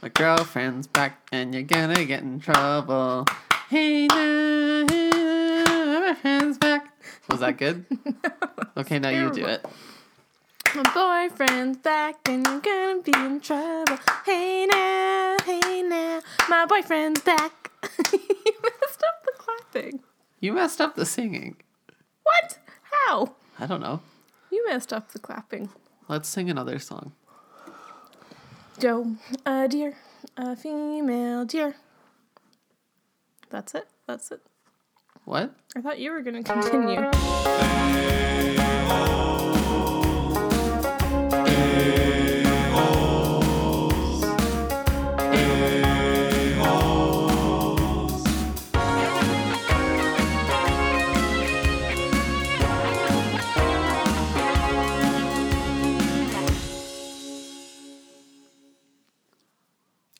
My girlfriend's back and you're gonna get in trouble. Hey now, hey now, my friend's back. Was that good? No, okay, now terrible. You do it. My boyfriend's back and you're gonna be in trouble. Hey now, my boyfriend's back. You messed up the clapping. You messed up the singing. What? How? I don't know. You messed up the clapping. Let's sing another song. Joe, a deer, a female deer. That's it. What? I thought you were going to continue.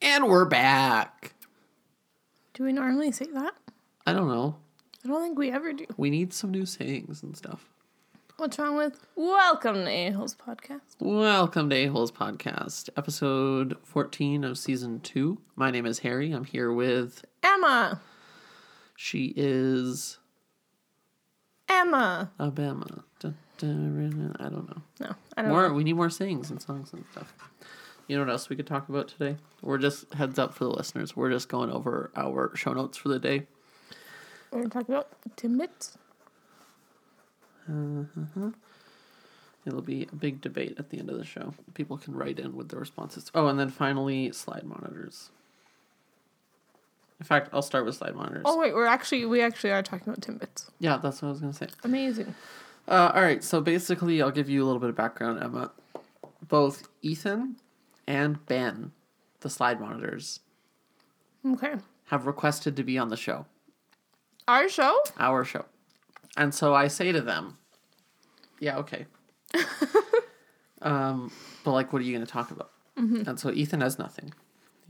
And we're back. Do we normally say that? I don't know. I don't think we ever do. We need some new sayings and stuff. What's wrong with Welcome to A-Holes Podcast? Welcome to A-Holes Podcast, episode 14 of season 2. My name is Harry. I'm here with... Emma. She is... Emma. Alabama. I don't know. No, I don't know. We need more sayings and songs and stuff. You know what else we could talk about today? We're just, heads up for the listeners, we're just going over our show notes for the day. We're going to talk about Timbits. It'll be a big debate at the end of the show. People can write in with their responses. Oh, and then finally, slide monitors. In fact, I'll start with slide monitors. Oh, wait, we actually are talking about Timbits. Yeah, that's what I was going to say. Amazing. All right, so basically, I'll give you a little bit of background, Emma. Both Ethan... and Ben, the slide monitors, okay, have requested to be on the show. Our show? Our show. And so I say to them, yeah, okay. But like, what are you going to talk about? Mm-hmm. And so Ethan has nothing.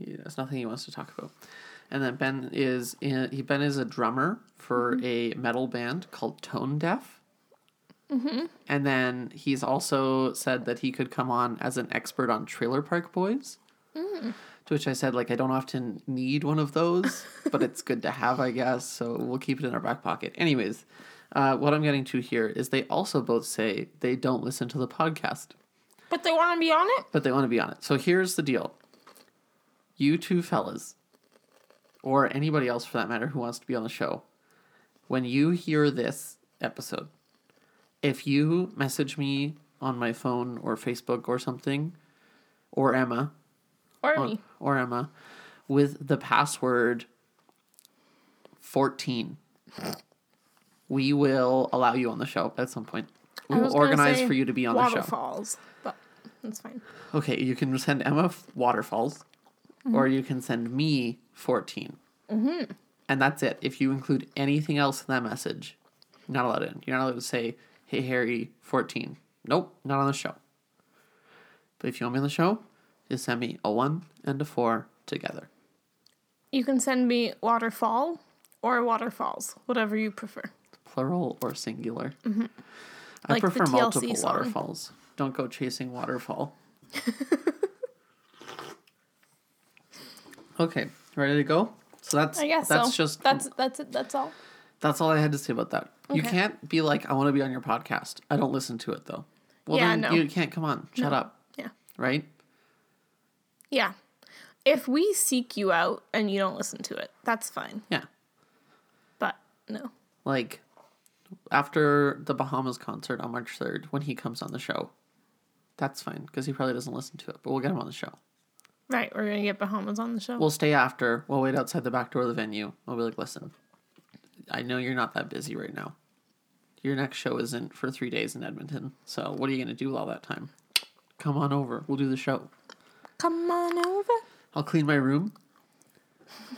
He has nothing he wants to talk about. And then Ben is a drummer for mm-hmm. a metal band called Tone Deaf. Mm-hmm. And then he's also said that he could come on as an expert on Trailer Park Boys, mm-hmm. to which I said, like, I don't often need one of those, but it's good to have, I guess, so we'll keep it in our back pocket. Anyways, what I'm getting to here is they also both say they don't listen to the podcast. But they want to be on it? But they want to be on it. So here's the deal. You two fellas, or anybody else for that matter who wants to be on the show, when you hear this episode... if you message me on my phone or Facebook or something, or Emma, or Emma, with the password 14, we will allow you on the show at some point. We will organize for you to be on the show. Waterfalls, but that's fine. Okay, you can send Emma waterfalls, mm-hmm. or you can send me 14, mm-hmm. and that's it. If you include anything else in that message, you're not allowed in. You're not allowed to say, hey, Harry, 14. Nope, not on the show. But if you want me on the show, just send me a 1 and a 4 together. You can send me waterfall or waterfalls, whatever you prefer. Plural or singular. Mm-hmm. I like prefer multiple song. Waterfalls. Don't go chasing waterfall. Okay, ready to go? So that's so. That's it, that's all. That's all I had to say about that. Okay. You can't be like, I want to be on your podcast. I don't listen to it, though. Well, yeah, then no. You can't. Come on. Shut up. Yeah. Right? Yeah. If we seek you out and you don't listen to it, that's fine. Yeah. But, no. Like, after the Bahamas concert on March 3rd, when he comes on the show, that's fine, because he probably doesn't listen to it, but we'll get him on the show. Right. We're going to get Bahamas on the show. We'll stay after. We'll wait outside the back door of the venue. We'll be like, listen... I know you're not that busy right now. Your next show isn't for 3 days in Edmonton. So what are you going to do with all that time? Come on over. We'll do the show. Come on over. I'll clean my room.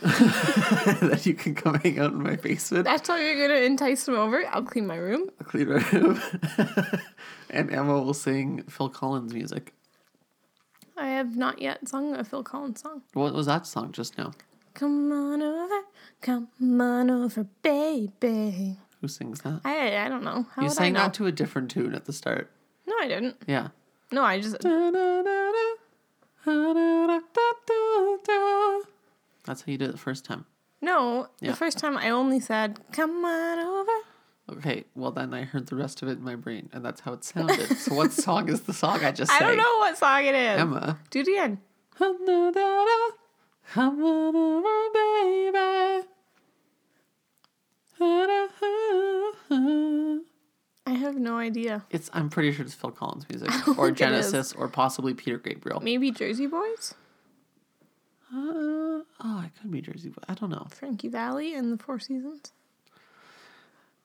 Then you can come hang out in my basement. That's how you're going to entice him over? I'll clean my room. I'll clean my room. And Emma will sing Phil Collins music. I have not yet sung a Phil Collins song. What was that song just now? Come on over, baby. Who sings that? I don't know. How you would sang I know? That to a different tune at the start. No, I didn't. Yeah. No, I just... That's how you did it the first time. No, yeah. The first time I only said, come on over. Okay, well then I heard the rest of it in my brain, and that's how it sounded. So what song is the song I just sang? I don't know what song it is. Emma. Do it again. Come on over, baby. I have no idea. I'm pretty sure it's Phil Collins music, or Genesis, or possibly Peter Gabriel. Maybe Jersey Boys? It could be Jersey Boys. I don't know. Frankie Valli and the Four Seasons?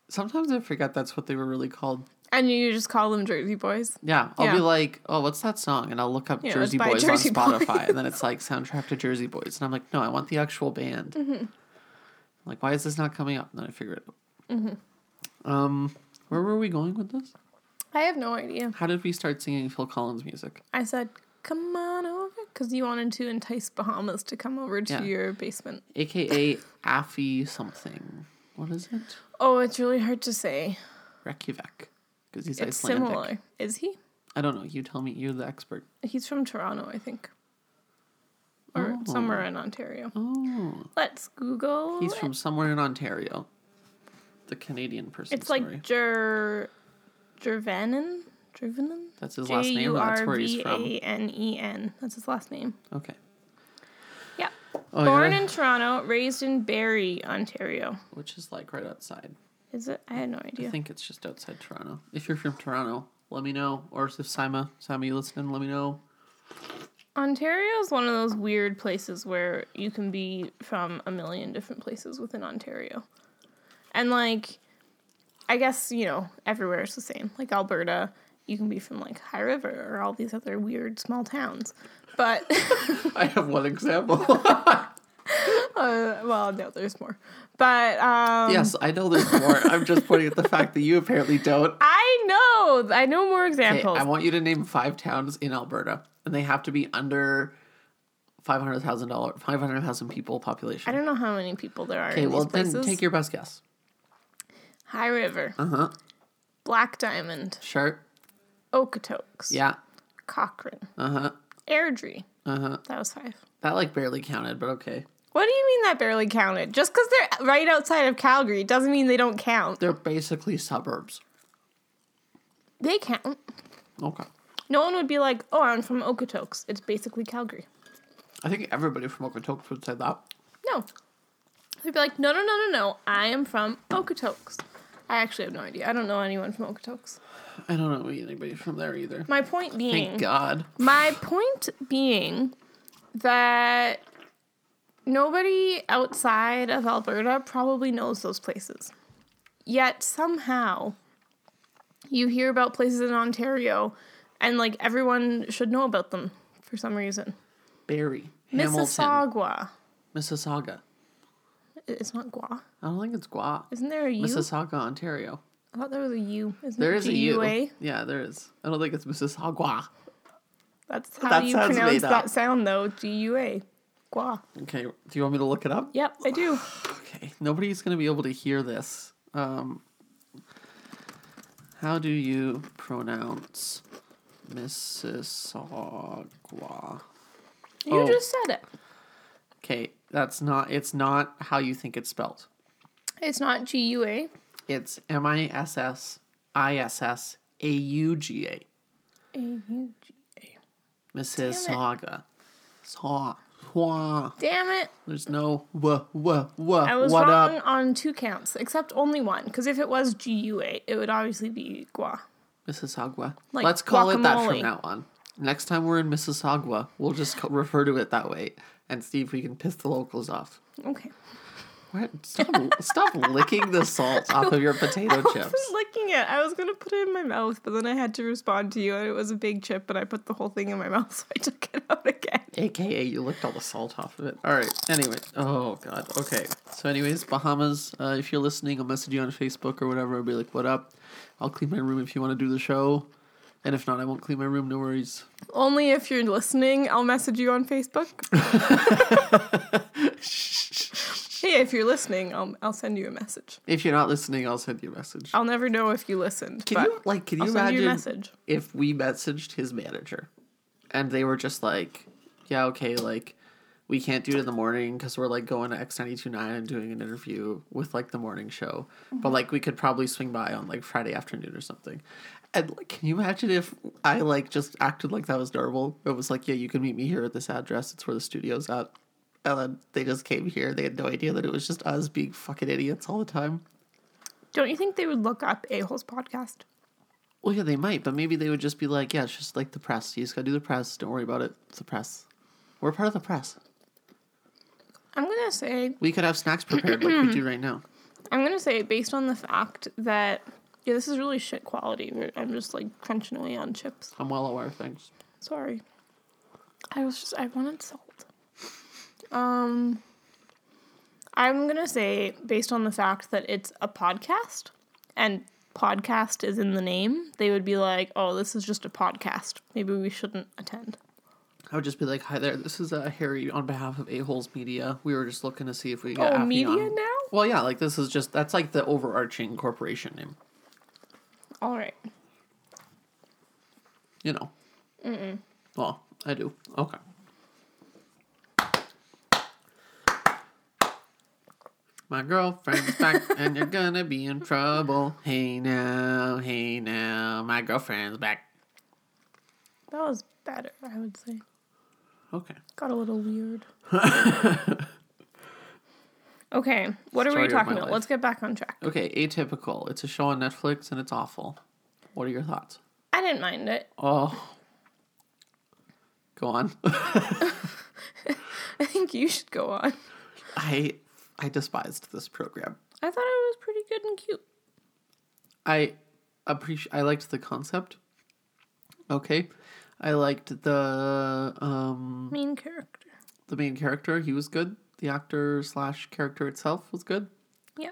Sometimes I forget that's what they were really called. And you just call them Jersey Boys? Yeah. I'll be like, oh, what's that song? And I'll look up Jersey Boys on Spotify. And then it's like, soundtrack to Jersey Boys. And I'm like, no, I want the actual band. Mm-hmm. Like, why is this not coming up? And then I figure it out. Mm-hmm. Where were we going with this? I have no idea. How did we start singing Phil Collins music? I said, come on over, because you wanted to entice Bahamas to come over to your basement. AKA Affy something. What is it? Oh, it's really hard to say. Reykjavik, because he's Icelandic. It's similar. Is he? I don't know. You tell me. You're the expert. He's from Toronto, I think. Or somewhere in Ontario. Oh. Let's Google. He's from somewhere in Ontario. The Canadian person. It's like Jurvanen? Jurvanen? That's his last name. That's where he's from. Jurvanen. That's his last name. Okay. Yeah. Oh, born in Toronto, raised in Barrie, Ontario. Which is like right outside. Is it? I had no idea. I think it's just outside Toronto. If you're from Toronto, let me know. Or if Sima, you listening, let me know. Ontario is one of those weird places where you can be from a million different places within Ontario. And, like, I guess, everywhere is the same. Like, Alberta, you can be from, like, High River or all these other weird small towns. But... I have one example. Well, no, there's more. But... yes, I know there's more. I'm just pointing at the fact that you apparently don't. I know. I know more examples. I want you to name 5 towns in Alberta. And they have to be under 500,000 people population. I don't know how many people there are in these places. Then take your best guess. High River. Uh-huh. Black Diamond. Sure. Okotoks. Yeah. Cochrane. Uh-huh. Airdrie. Uh-huh. That was 5. That, like, barely counted, but okay. What do you mean that barely counted? Just because they're right outside of Calgary doesn't mean they don't count. They're basically suburbs. They count. Okay. No one would be like, oh, I'm from Okotoks. It's basically Calgary. I think everybody from Okotoks would say that. No. They'd be like, no. I am from Okotoks. I actually have no idea. I don't know anyone from Okotoks. I don't know anybody from there either. My point being that nobody outside of Alberta probably knows those places. Yet somehow you hear about places in Ontario... And, like, everyone should know about them for some reason. Barrie. Mississauga. Mississauga. It's not Gua. I don't think it's Gua. Isn't there a U? Mississauga, Ontario. I thought there was a U. Isn't there is a U. G-U-A? Yeah, there is. I don't think it's Mississauga. That's how you pronounce that sound, though. G-U-A. Gua. Okay. Do you want me to look it up? Yep, I do. Okay. Nobody's going to be able to hear this. How do you pronounce... Mississauga. You just said it. Okay, it's not how you think it's spelled. It's not G-U-A. It's Mississauga. A-U-G-A. Mississauga. Damn it. There's no I was wrong on 2 counts, except only one, because if it was G-U-A, it would obviously be Gua. Mississauga. Like let's call guacamole. It that from now on. Next time we're in Mississauga, we'll just refer to it that way and see if we can piss the locals off. Okay. What? Stop licking the salt off of your potato chips. I wasn't licking it. I was going to put it in my mouth, but then I had to respond to you, and it was a big chip, but I put the whole thing in my mouth, so I took it out again. AKA, you licked all the salt off of it. All right. Anyway. Oh, God. Okay. So anyways, Bahamas, if you're listening, I'll message you on Facebook or whatever. I'll be like, what up? I'll clean my room if you want to do the show. And if not, I won't clean my room. No worries. Only if you're listening, I'll message you on Facebook. Hey, if you're listening, I'll send you a message. If you're not listening, I'll send you a message. I'll never know if you listened. Can you imagine if we messaged his manager and they were just like, yeah, okay, like, we can't do it in the morning because we're, like, going to X92.9 and doing an interview with, like, the morning show. Mm-hmm. But, like, we could probably swing by on, like, Friday afternoon or something. And, like, can you imagine if I, like, just acted like that was normal? It was like, yeah, you can meet me here at this address. It's where the studio's at. And then they just came here. They had no idea that it was just us being fucking idiots all the time. Don't you think they would look up A-Holes podcast? Well, yeah, they might. But maybe they would just be like, yeah, it's just, like, the press. You just gotta do the press. Don't worry about it. It's the press. We're part of the press. I'm going to say... We could have snacks prepared like we do right now. I'm going to say, based on the fact that... Yeah, this is really shit quality. I'm just, like, crunching away on chips. I'm well aware, thanks. Sorry. I wanted salt. I'm going to say, based on the fact that it's a podcast, and podcast is in the name, they would be like, oh, this is just a podcast. Maybe we shouldn't attend. I would just be like, hi there, this is Harry on behalf of A-Holes Media. We were just looking to see if we could get Affy Media on. Now? Well, yeah, like, this is just, that's, like, the overarching corporation name. All right. You know. Mm-mm. Well, I do. Okay. My girlfriend's back and you're gonna be in trouble. Hey now, my girlfriend's back. That was better, I would say. Okay. Got a little weird. Okay, what are we talking about? Life. Let's get back on track. Okay, Atypical. It's a show on Netflix and it's awful. What are your thoughts? I didn't mind it. Oh. Go on. I think you should go on. I despised this program. I thought it was pretty good and cute. I liked the concept. Okay. I liked the main character. The main character, he was good. The actor / character itself was good. Yeah.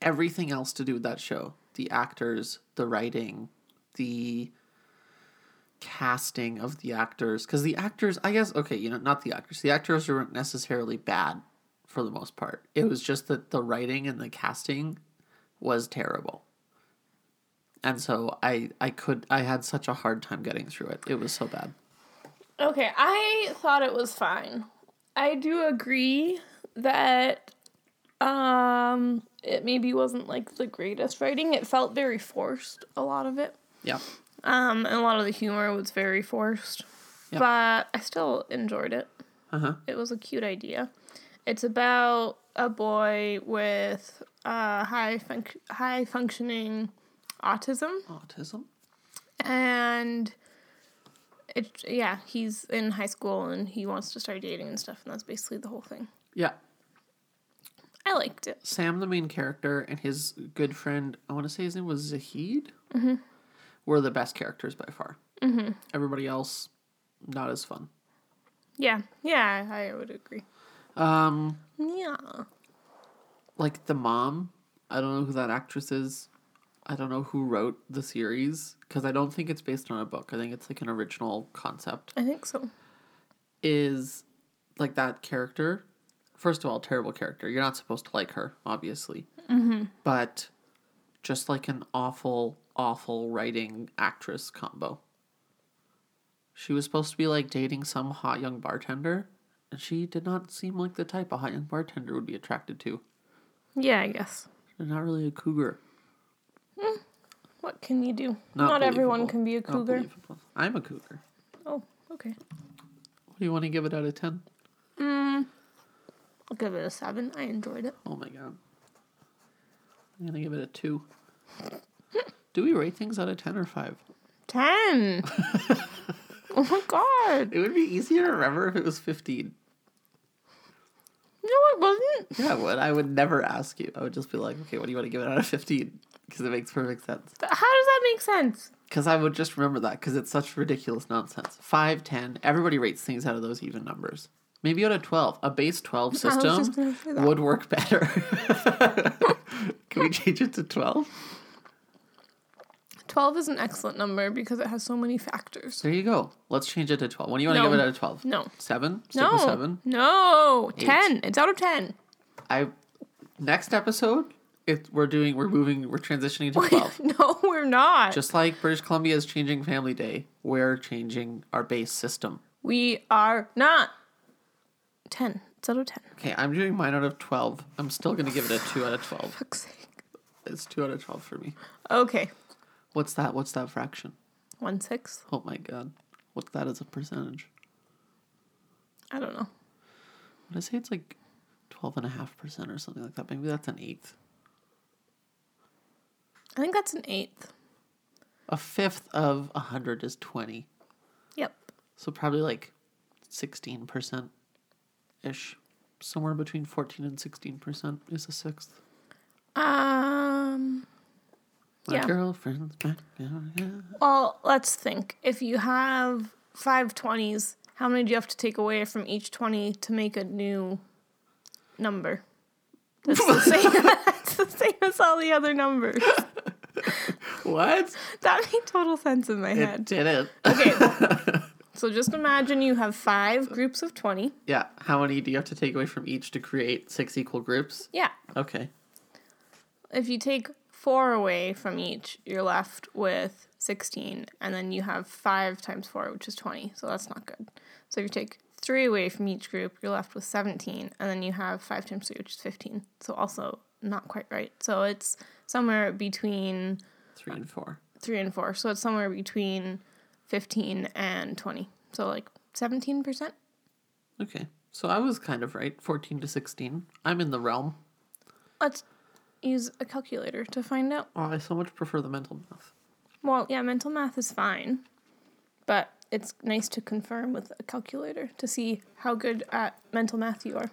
Everything else to do with that show, the actors, the writing, the casting of the actors, because the actors, I guess, okay, you know, not the actors. The actors weren't necessarily bad for the most part. It was just that the writing and the casting was terrible. And so I had such a hard time getting through it. It was so bad. Okay, I thought it was fine. I do agree that it maybe wasn't, like, the greatest writing. It felt very forced, a lot of it. Yeah. And a lot of the humor was very forced. Yeah. But I still enjoyed it. Uh-huh. It was a cute idea. It's about a boy with high functioning autism. And... he's in high school and he wants to start dating and stuff, and that's basically the whole thing. Yeah. I liked it. Sam, the main character, and his good friend, I want to say his name was Zahid, mm-hmm. were the best characters by far. Mm-hmm. Everybody else, not as fun. Yeah. Yeah, I would agree. Yeah. Like, the mom, I don't know who that actress is. I don't know who wrote the series, because I don't think it's based on a book. I think it's, like, an original concept. I think so. Is, like, that character, first of all, terrible character. You're not supposed to like her, obviously. Mm-hmm. But just, like, an awful, awful writing actress combo. She was supposed to be, like, dating some hot young bartender, and she did not seem like the type a hot young bartender would be attracted to. Yeah, I guess. She's not really a cougar. What can you do? Not everyone can be a cougar. I'm a cougar. Oh, okay. What do you want to give it out of 10? I'll give it a 7. I enjoyed it. Oh my god. I'm gonna give it a 2. Do we rate things out of 10 or 5? 10. Oh my god. It would be easier to remember if it was 15. No, it wasn't. Yeah, it would. I would never ask you. I would just be like, okay, what do you want to give it out of 15? Because it makes perfect sense. How does that make sense? Because I would just remember that, because it's such ridiculous nonsense. 5, 10, everybody rates things out of those even numbers. Maybe out of 12. A base 12 system would work better. Can we change it to 12? 12 is an excellent number because it has so many factors. There you go. Let's change it to 12. What do you want to give it out of 12? No. 7? Stick with 7? No. 10. It's out of 10. Next episode... We're transitioning to 12. No, we're not. Just like British Columbia is changing Family Day, we're changing our base system. We are not 10. It's out of 10. Okay, I'm doing mine out of 12. I'm still going to give it a 2 out of 12. For fuck's sake. It's 2 out of 12 for me. Okay. What's that? What's that fraction? 1/6. Oh, my God. What's that as a percentage? I don't know. Would I say it's like 12.5% or something like that? Maybe that's an eighth. I think that's an eighth. A fifth of 100 is 20. Yep. So probably like 16%-ish. Somewhere between 14 and 16% is a sixth. My girlfriend's back. Well, let's think. If you have 5 20s, how many do you have to take away from each 20 to make a new number? That's the same, that's the same as all the other numbers. What? That made total sense in my head. It didn't. Okay. So just imagine you have 5 groups of 20. Yeah. How many do you have to take away from each to create 6 equal groups? Yeah. Okay. If you take 4 away from each, you're left with 16, and then you have 5 times 4, which is 20, so that's not good. So if you take 3 away from each group, you're left with 17, and then you have 5 times 3, which is 15, so also not quite right. So it's somewhere between... 3 and 4. 3 and 4, so it's somewhere between 15 and 20, so like 17%. Okay, so I was kind of right, 14 to 16. I'm in the realm. Let's... use a calculator to find out. Oh, I so much prefer the mental math. Well, yeah, mental math is fine, but it's nice to confirm with a calculator to see how good at mental math you are.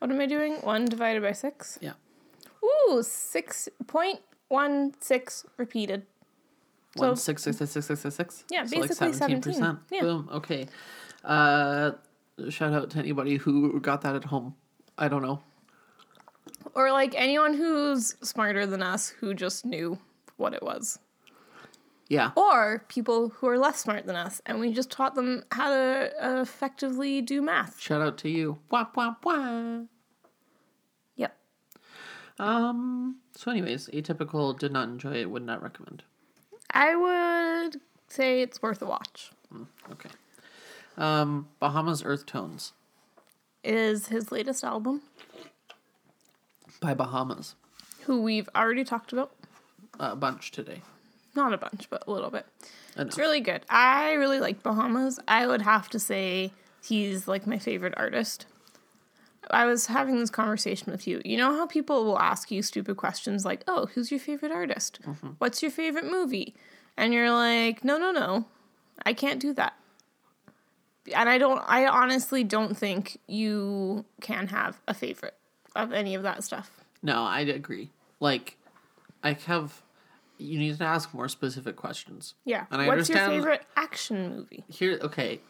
What am I doing? 1 divided by 6? Yeah. Ooh, 6.16 repeated. 1 6 6 6 6 6 6 6. Yeah, so basically like 17%. Yeah. Boom. Okay. Shout out to anybody who got that at home. I don't know. Or, like, anyone who's smarter than us who just knew what it was. Yeah. Or people who are less smart than us, and we just taught them how to effectively do math. Shout out to you. Wah, wah, wah. Yep. So, anyways, Atypical, did not enjoy it, would not recommend. I would say it's worth a watch. Okay. Bahamas Earth Tones. Is his latest album. By Bahamas. Who we've already talked about. A bunch today. Not a bunch, but a little bit. Enough. It's really good. I really like Bahamas. I would have to say he's like my favorite artist. I was having this conversation with you. You know how people will ask you stupid questions like, oh, who's your favorite artist? Mm-hmm. What's your favorite movie? And you're like, no. I can't do that. And I honestly don't think you can have a favorite of any of that stuff. No, I'd agree. Like, you need to ask more specific questions. Yeah. And what's your favorite action movie?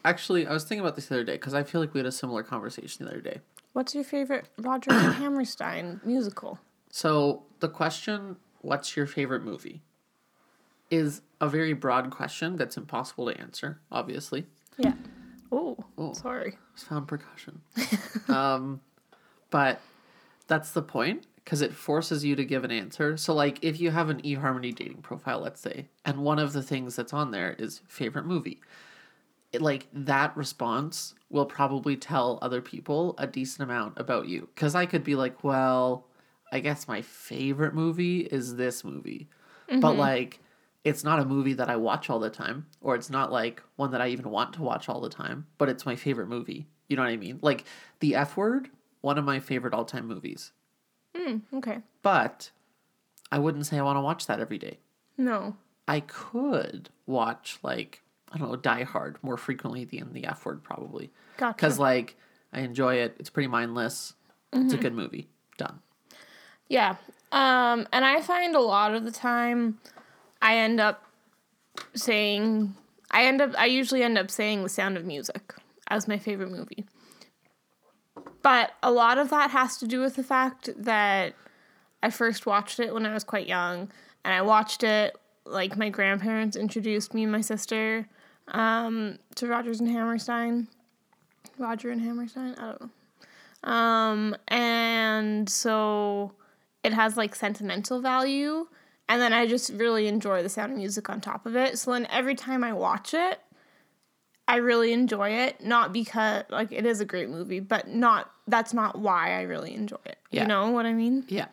Actually, I was thinking about this the other day, because I feel like we had a similar conversation the other day. What's your favorite Roger and Hammerstein musical? So, the question, what's your favorite movie, is a very broad question that's impossible to answer, obviously. Yeah. Oh, sorry. Sound percussion. But... that's the point, because it forces you to give an answer. So, like, if you have an eHarmony dating profile, let's say, and one of the things that's on there is favorite movie, that response will probably tell other people a decent amount about you. Because I could be like, well, I guess my favorite movie is this movie. Mm-hmm. But, like, it's not a movie that I watch all the time, or it's not, like, one that I even want to watch all the time, but it's my favorite movie. You know what I mean? Like, The F Word... one of my favorite all-time movies. Okay. But I wouldn't say I want to watch that every day. No. I could watch, Die Hard more frequently than The F Word, probably. Gotcha. Because, I enjoy it. It's pretty mindless. Mm-hmm. It's a good movie. Done. Yeah. And I find a lot of the time I usually end up saying The Sound of Music as my favorite movie. But a lot of that has to do with the fact that I first watched it when I was quite young. And I watched it, my grandparents introduced me and my sister to Roger and Hammerstein? I don't know. And so it has, sentimental value. And then I just really enjoy The Sound of Music on top of it. So then every time I watch it, I really enjoy it, not because, like, it is a great movie, but that's not why I really enjoy it. Yeah. You know what I mean? Yeah.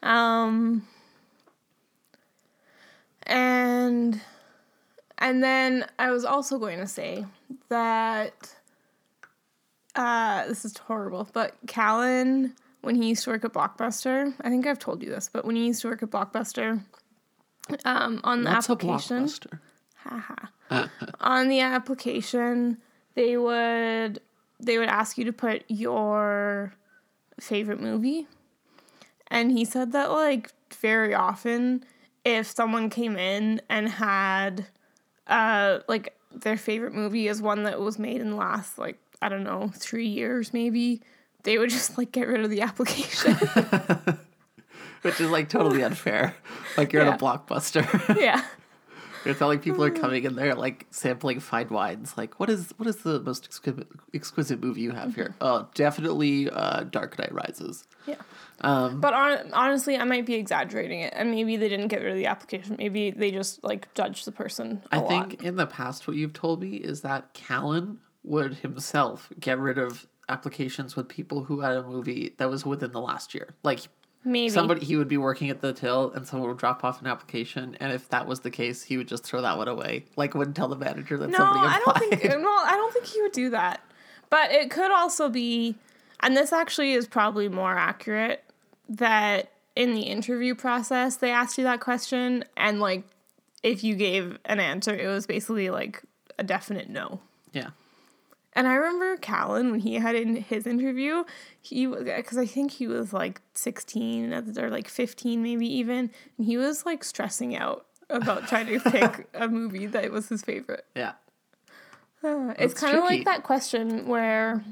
And then I was also going to say that, this is horrible, but Callan, when he used to work at Blockbuster, I think I've told you this, but when he used to work at Blockbuster, on the application. What's a Blockbuster? On the application, they would ask you to put your favorite movie. And he said that, like, very often if someone came in and had, like, their favorite movie is one that was made in the last, like, I don't know, 3 years maybe, they would just, like, get rid of the application. Which is, like, totally unfair. Like, you're at a Blockbuster. Yeah. It's not like people are coming in there, like, sampling fine wines. Like, what is the most exquisite movie you have here? Oh, definitely Dark Knight Rises. Yeah. But honestly, I might be exaggerating it. And maybe they didn't get rid of the application. Maybe they just, like, judged the person a lot. I think in the past what you've told me is that Callan would himself get rid of applications with people who had a movie that was within the last year. Like, maybe. He would be working at the till and someone would drop off an application, and if that was the case, he would just throw that one away. Like, wouldn't tell the manager that somebody applied. I don't think he would do that. But it could also be, and this actually is probably more accurate, that in the interview process, they asked you that question, and, like, if you gave an answer, it was basically, like, a definite no. Yeah. And I remember Callan, when he had in his interview, because I think he was like 16 or like 15 maybe even, and he was like stressing out about trying to pick a movie that was his favorite. Yeah. It's kind of like that question where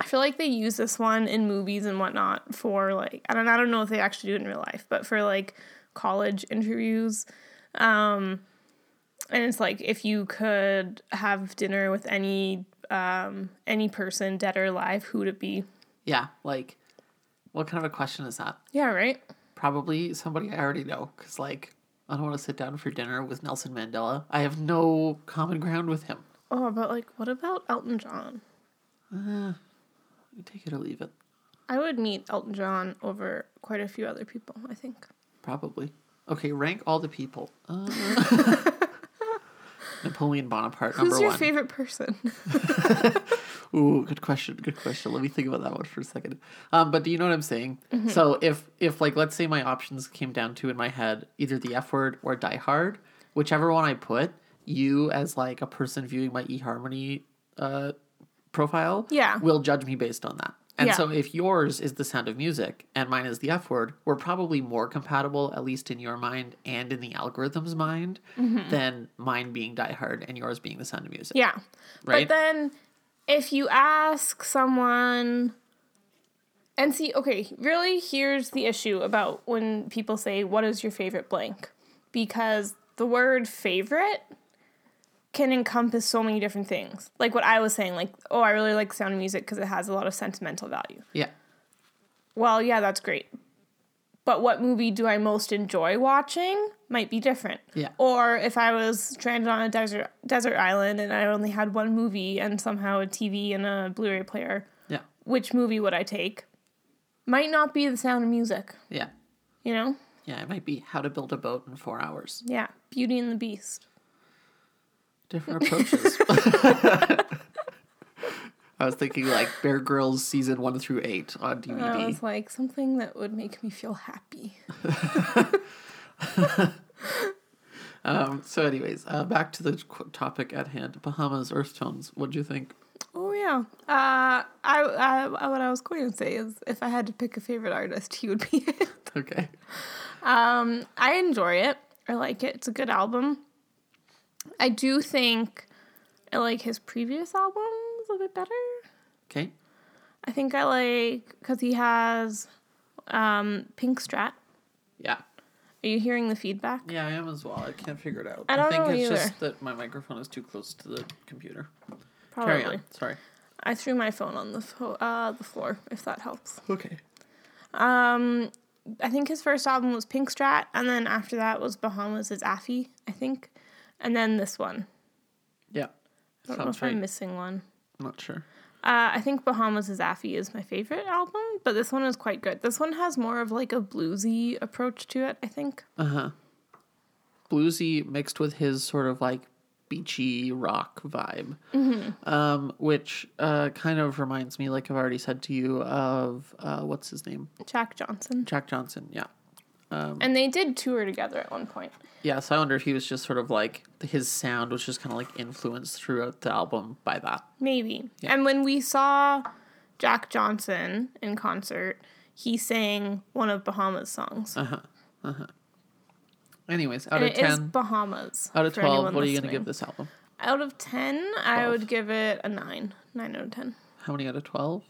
I feel like they use this one in movies and whatnot for, like, I don't know if they actually do it in real life, but for, like, college interviews. And it's like, if you could have dinner with any person, dead or alive, who would it be? Yeah, like, what kind of a question is that? Yeah, right? Probably somebody I already know, because, like, I don't want to sit down for dinner with Nelson Mandela. I have no common ground with him. Oh, but, like, what about Elton John? Take it or leave it. I would meet Elton John over quite a few other people, I think. Probably. Okay, rank all the people. Napoleon Bonaparte, number one. Who's your favorite person? Ooh, good question. Let me think about that one for a second. But do you know what I'm saying? Mm-hmm. So if like, let's say my options came down to, in my head, either The F Word or Die Hard, whichever one I put, you as, like, a person viewing my eHarmony profile will judge me based on that. And so if yours is The Sound of Music and mine is The F Word, we're probably more compatible, at least in your mind and in the algorithm's mind, than mine being Die Hard and yours being The Sound of Music. Yeah. Right? But then if you ask someone, and see, okay, really here's the issue about when people say, what is your favorite blank? Because the word favorite can encompass so many different things. Like what I was saying, like, oh, I really like The Sound of Music because it has a lot of sentimental value. Yeah. Well, yeah, that's great. But what movie do I most enjoy watching might be different. Yeah. Or if I was stranded on a desert island and I only had one movie and somehow a TV and a Blu-ray player, which movie would I take? Might not be The Sound of Music. Yeah. You know? Yeah, it might be How to Build a Boat in 4 hours. Yeah, Beauty and the Beast. Different approaches. I was thinking, like, Bear Grylls season 1-8 on DVD. I was like, something that would make me feel happy. So anyways, back to the topic at hand. Bahamas, earth tones. What'd you think? Oh, yeah. What I was going to say is, if I had to pick a favorite artist, he would be it. Okay. I enjoy it. I like it. It's a good album. I do think I like his previous albums a bit better. Okay. I think I like, because he has Pink Strat. Yeah. Are you hearing the feedback? Yeah, I am as well. I can't figure it out. I don't know either. Just that my microphone is too close to the computer. Probably. Carry on. Sorry. I threw my phone on the floor, if that helps. Okay. I think his first album was Pink Strat, and then after that was Bahamas' Affy, I think. And then this one. Yeah. I don't know if I'm missing one. I'm not sure. I think Bahamas is Affy is my favorite album, but this one is quite good. This one has more of like a bluesy approach to it, I think. Uh-huh. Bluesy mixed with his sort of like beachy rock vibe, mm-hmm. Which kind of reminds me, like I've already said to you, of what's his name? Jack Johnson. Jack Johnson, yeah. And they did tour together at one point. Yeah, so I wonder if he was just sort of like, his sound was just kind of like influenced throughout the album by that. Maybe. Yeah. And when we saw Jack Johnson in concert, he sang one of Bahamas' songs. Uh-huh, uh-huh. Anyways, out of 10. It is Bahamas. Out of 12, what are you going to give this album? Out of 10, 12. I would give it a 9. 9 out of 10. How many out of 12?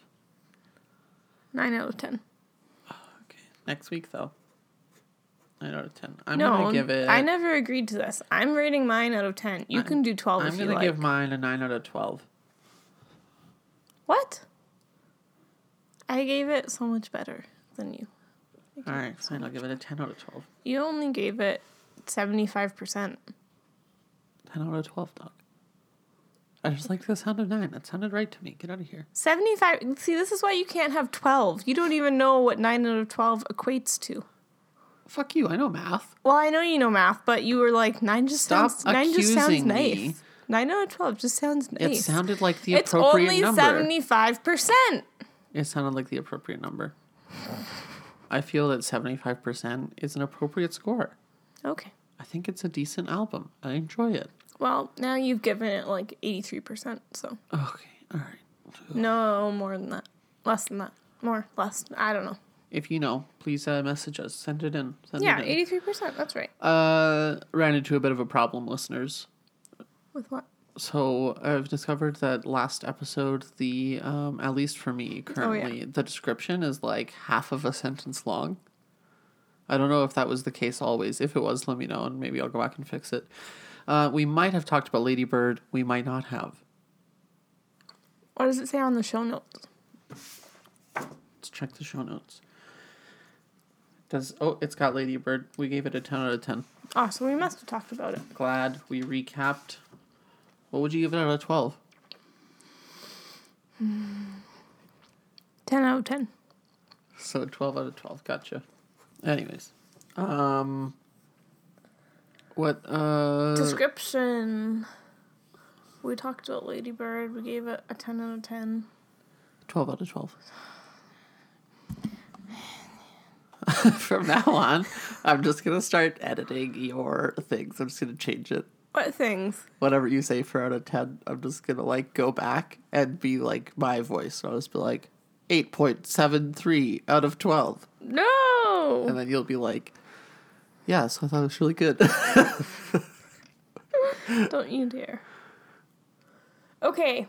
9 out of 10. Oh, okay. Next week, though. 9 out of 10. I'm going to give it... I never agreed to this. I'm rating mine out of 10. You can do 12 if you like. I'm going to give mine a 9 out of 12. What? I gave it so much better than you. All right, fine. So I'll give it a 10 out of 12. You only gave it 75%. 10 out of 12, dog. I just like the sound of 9. That sounded right to me. Get out of here. 75. See, this is why you can't have 12. You don't even know what 9 out of 12 equates to. Fuck you, I know math. Well, I know you know math, but you were like, 9 just sounds nice. Me. 9 out of 12 just sounds nice. It sounded like the appropriate number. It's only 75%. It sounded like the appropriate number. I feel that 75% is an appropriate score. Okay. I think it's a decent album. I enjoy it. Well, now you've given it like 83%, so. Okay, all right. No, more than that. Less than that. More, less. I don't know. If you know, please message us. Send it in. Send it in. 83%. That's right. Ran into a bit of a problem, listeners. With what? So I've discovered that last episode, the at least for me currently, the description is like half of a sentence long. I don't know if that was the case always. If it was, let me know, and maybe I'll go back and fix it. We might have talked about Lady Bird. We might not have. What does it say on the show notes? Let's check the show notes. It's got Lady Bird. We gave it a 10 out of 10. Oh, so we must have talked about it. Glad we recapped. What would you give it out of 12? 10 out of 10. So 12 out of 12. Gotcha. Anyways. What? Description. We talked about Lady Bird. We gave it a 10 out of 10. 12 out of 12. From now on, I'm just going to start editing your things. I'm just going to change it. What things? Whatever you say for out of 10, I'm just going to, like, go back and be, like, my voice. So I'll just be, like, 8.73 out of 12. No! And then you'll be like, yeah, so I thought it was really good. Don't you dare. Okay.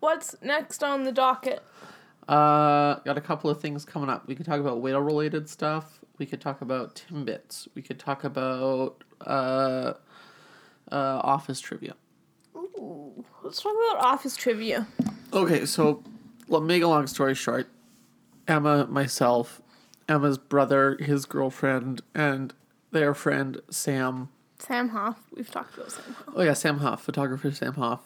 What's next on the docket? Got a couple of things coming up. We could talk about whale-related stuff. We could talk about Timbits. We could talk about office trivia. Ooh, let's talk about office trivia. Okay, so let me make a long story short. Emma, myself, Emma's brother, his girlfriend, and their friend Sam. Sam Hoff. We've talked about Sam Hoff. Oh yeah, Sam Hoff, photographer Sam Hoff.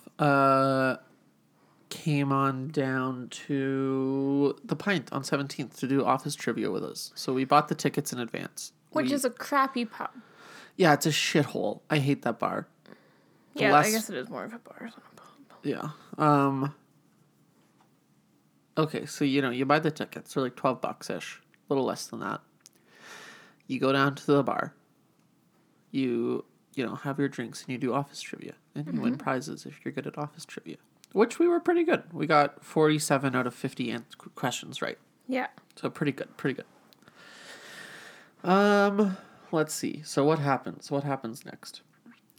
Came on down to the Pint on 17th to do office trivia with us. So we bought the tickets in advance. Which is a crappy pub. Yeah, it's a shithole. I hate that bar. Yeah, I guess it is more of a bar than a pub. Yeah. Okay, so, you know, you buy the tickets. They're like $12-ish. A little less than that. You go down to the bar. You know, have your drinks and you do office trivia. And you win prizes if you're good at office trivia. Which we were pretty good. We got 47 out of 50 questions right. Yeah. So pretty good. Let's see. So what happens? What happens next?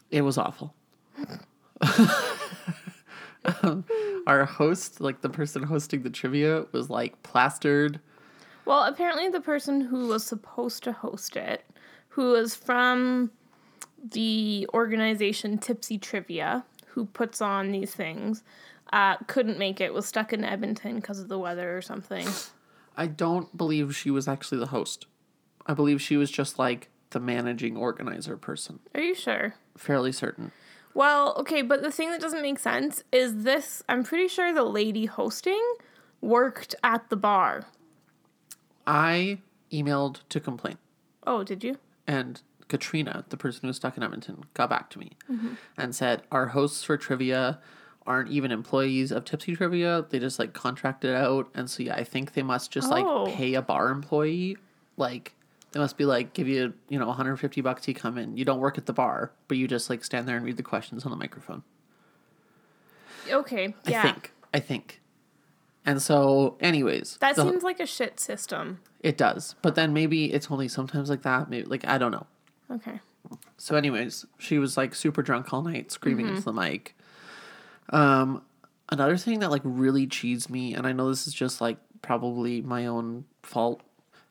It was awful. Our host, like the person hosting the trivia, was like plastered. Well, apparently the person who was supposed to host it, who was from the organization Tipsy Trivia, who puts on these things, couldn't make it, was stuck in Edmonton because of the weather or something. I don't believe she was actually the host. I believe she was just, like, the managing organizer person. Are you sure? Fairly certain. Well, okay, but the thing that doesn't make sense is this, I'm pretty sure the lady hosting worked at the bar. I emailed to complain. Oh, did you? And Katrina, the person who was stuck in Edmonton, got back to me and said, our hosts for trivia aren't even employees of Tipsy Trivia. They just, like, contract it out. And so, yeah, I think they must just, like, pay a bar employee. Like, they must be, like, give you, you know, $150 you come in. You don't work at the bar, but you just, like, stand there and read the questions on the microphone. Okay, yeah. I think. And so, anyways. That seems like a shit system. It does. But then maybe it's only sometimes like that. Maybe, like, I don't know. Okay. So, anyways, she was, like, super drunk all night, screaming into the mic. Another thing that, like, really cheesed me, and I know this is just, like, probably my own fault,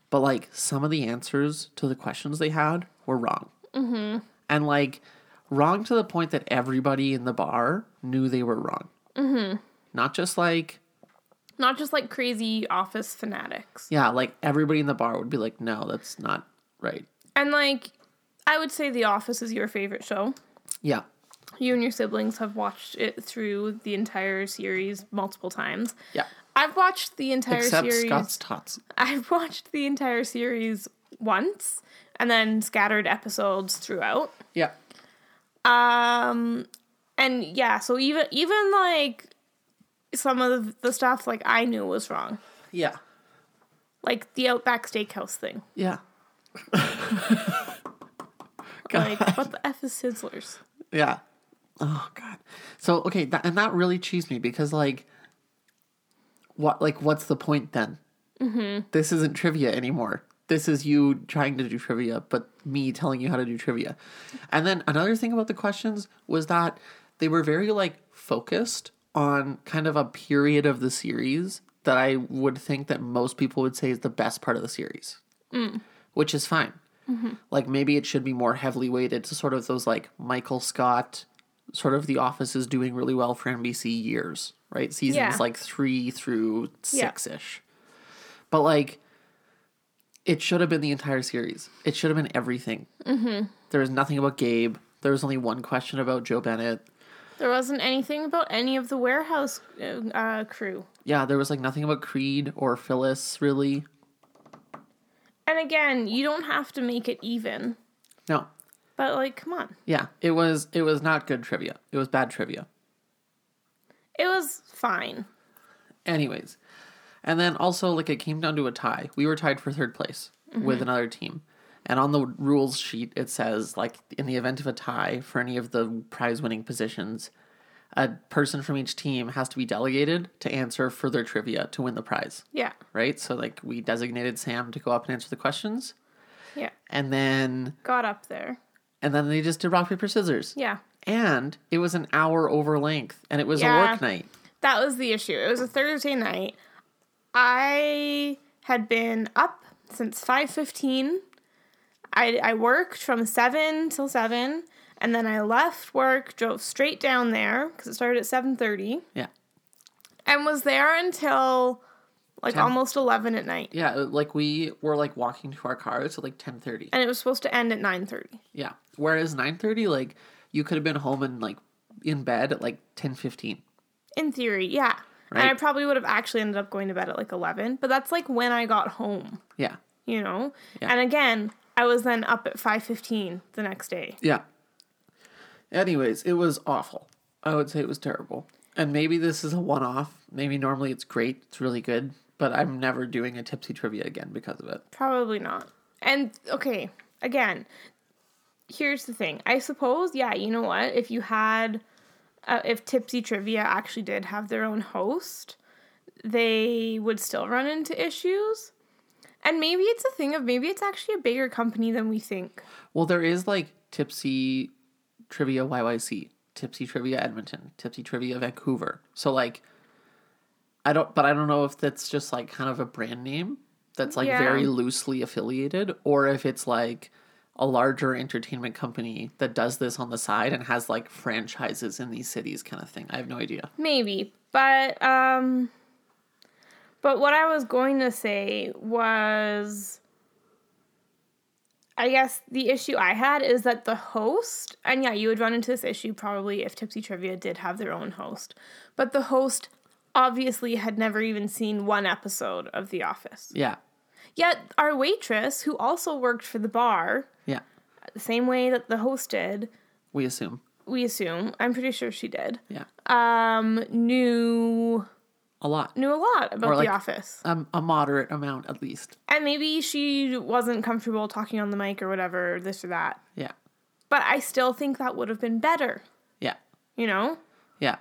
but, like, some of the answers to the questions they had were wrong. Mm-hmm. And, like, wrong to the point that everybody in the bar knew they were wrong. Mm-hmm. Not just, like, crazy office fanatics. Yeah, like, everybody in the bar would be like, no, that's not right. And, like, I would say The Office is your favorite show. Yeah. You and your siblings have watched it through the entire series multiple times. Yeah. I've watched the entire series. Scott's Tots. I've watched the entire series once and then scattered episodes throughout. Yeah. And yeah, so even like some of the stuff like I knew was wrong. Yeah. Like the Outback Steakhouse thing. Yeah. Like, what the F is Sizzlers? Yeah. Oh, God. So, okay, that really cheesed me because, like, what's the point then? Mm-hmm. This isn't trivia anymore. This is you trying to do trivia, but me telling you how to do trivia. And then another thing about the questions was that they were very, like, focused on kind of a period of the series that I would think that most people would say is the best part of the series, which is fine. Mm-hmm. Like, maybe it should be more heavily weighted to sort of those, like, Michael Scott... sort of The Office is doing really well for NBC years, right? Seasons like 3 through 6-ish. But, like, it should have been the entire series. It should have been everything. Mm-hmm. There was nothing about Gabe. There was only one question about Joe Bennett. There wasn't anything about any of the warehouse crew. Yeah, there was, like, nothing about Creed or Phyllis, really. And again, you don't have to make it even. No. But, like, come on. Yeah, it was not good trivia. It was bad trivia. It was fine. Anyways. And then also, like, it came down to a tie. We were tied for third place with another team. And on the rules sheet, it says, like, in the event of a tie for any of the prize-winning positions, a person from each team has to be delegated to answer further trivia to win the prize. Yeah. Right? So, like, we designated Sam to go up and answer the questions. Yeah. And then... got up there. And then they just did rock, paper, scissors. Yeah. And it was an hour over length. And it was a work night. That was the issue. It was a Thursday night. I had been up since 5:15. I worked from 7 till 7. And then I left work, drove straight down there, because it started at 7:30. Yeah. And was there until, like, 10. Almost 11 at night. Yeah, like, we were, like, walking to our cars at, like, 10:30. And it was supposed to end at 9:30. Yeah. Whereas 9:30, like, you could have been home and, like, in bed at, like, 10:15. In theory, yeah. Right? And I probably would have actually ended up going to bed at, like, 11. But that's, like, when I got home. Yeah. You know? Yeah. And again, I was then up at 5:15 the next day. Yeah. Anyways, it was awful. I would say it was terrible. And maybe this is a one-off. Maybe normally it's great. It's really good. But I'm never doing a Tipsy Trivia again because of it. Probably not. And, okay, again, here's the thing. I suppose, yeah, you know what? If you had, if Tipsy Trivia actually did have their own host, they would still run into issues. And maybe it's a thing of, maybe it's actually a bigger company than we think. Well, there is, like, Tipsy Trivia YYC, Tipsy Trivia Edmonton, Tipsy Trivia Vancouver. So, like... I don't know if that's just, like, kind of a brand name that's, like, very loosely affiliated, or if it's, like, a larger entertainment company that does this on the side and has, like, franchises in these cities kind of thing. I have no idea. Maybe. But what I was going to say was I guess the issue I had is that the host, and yeah, you would run into this issue probably if Tipsy Trivia did have their own host, but the host obviously had never even seen one episode of The Office. Yeah. Yet our waitress, who also worked for the bar, yeah, the same way that the host did. We assume. I'm pretty sure she did. Yeah. Knew... Knew a lot about The Office. A moderate amount, at least. And maybe she wasn't comfortable talking on the mic or whatever, this or that. Yeah. But I still think that would have been better. Yeah. You know? Yeah.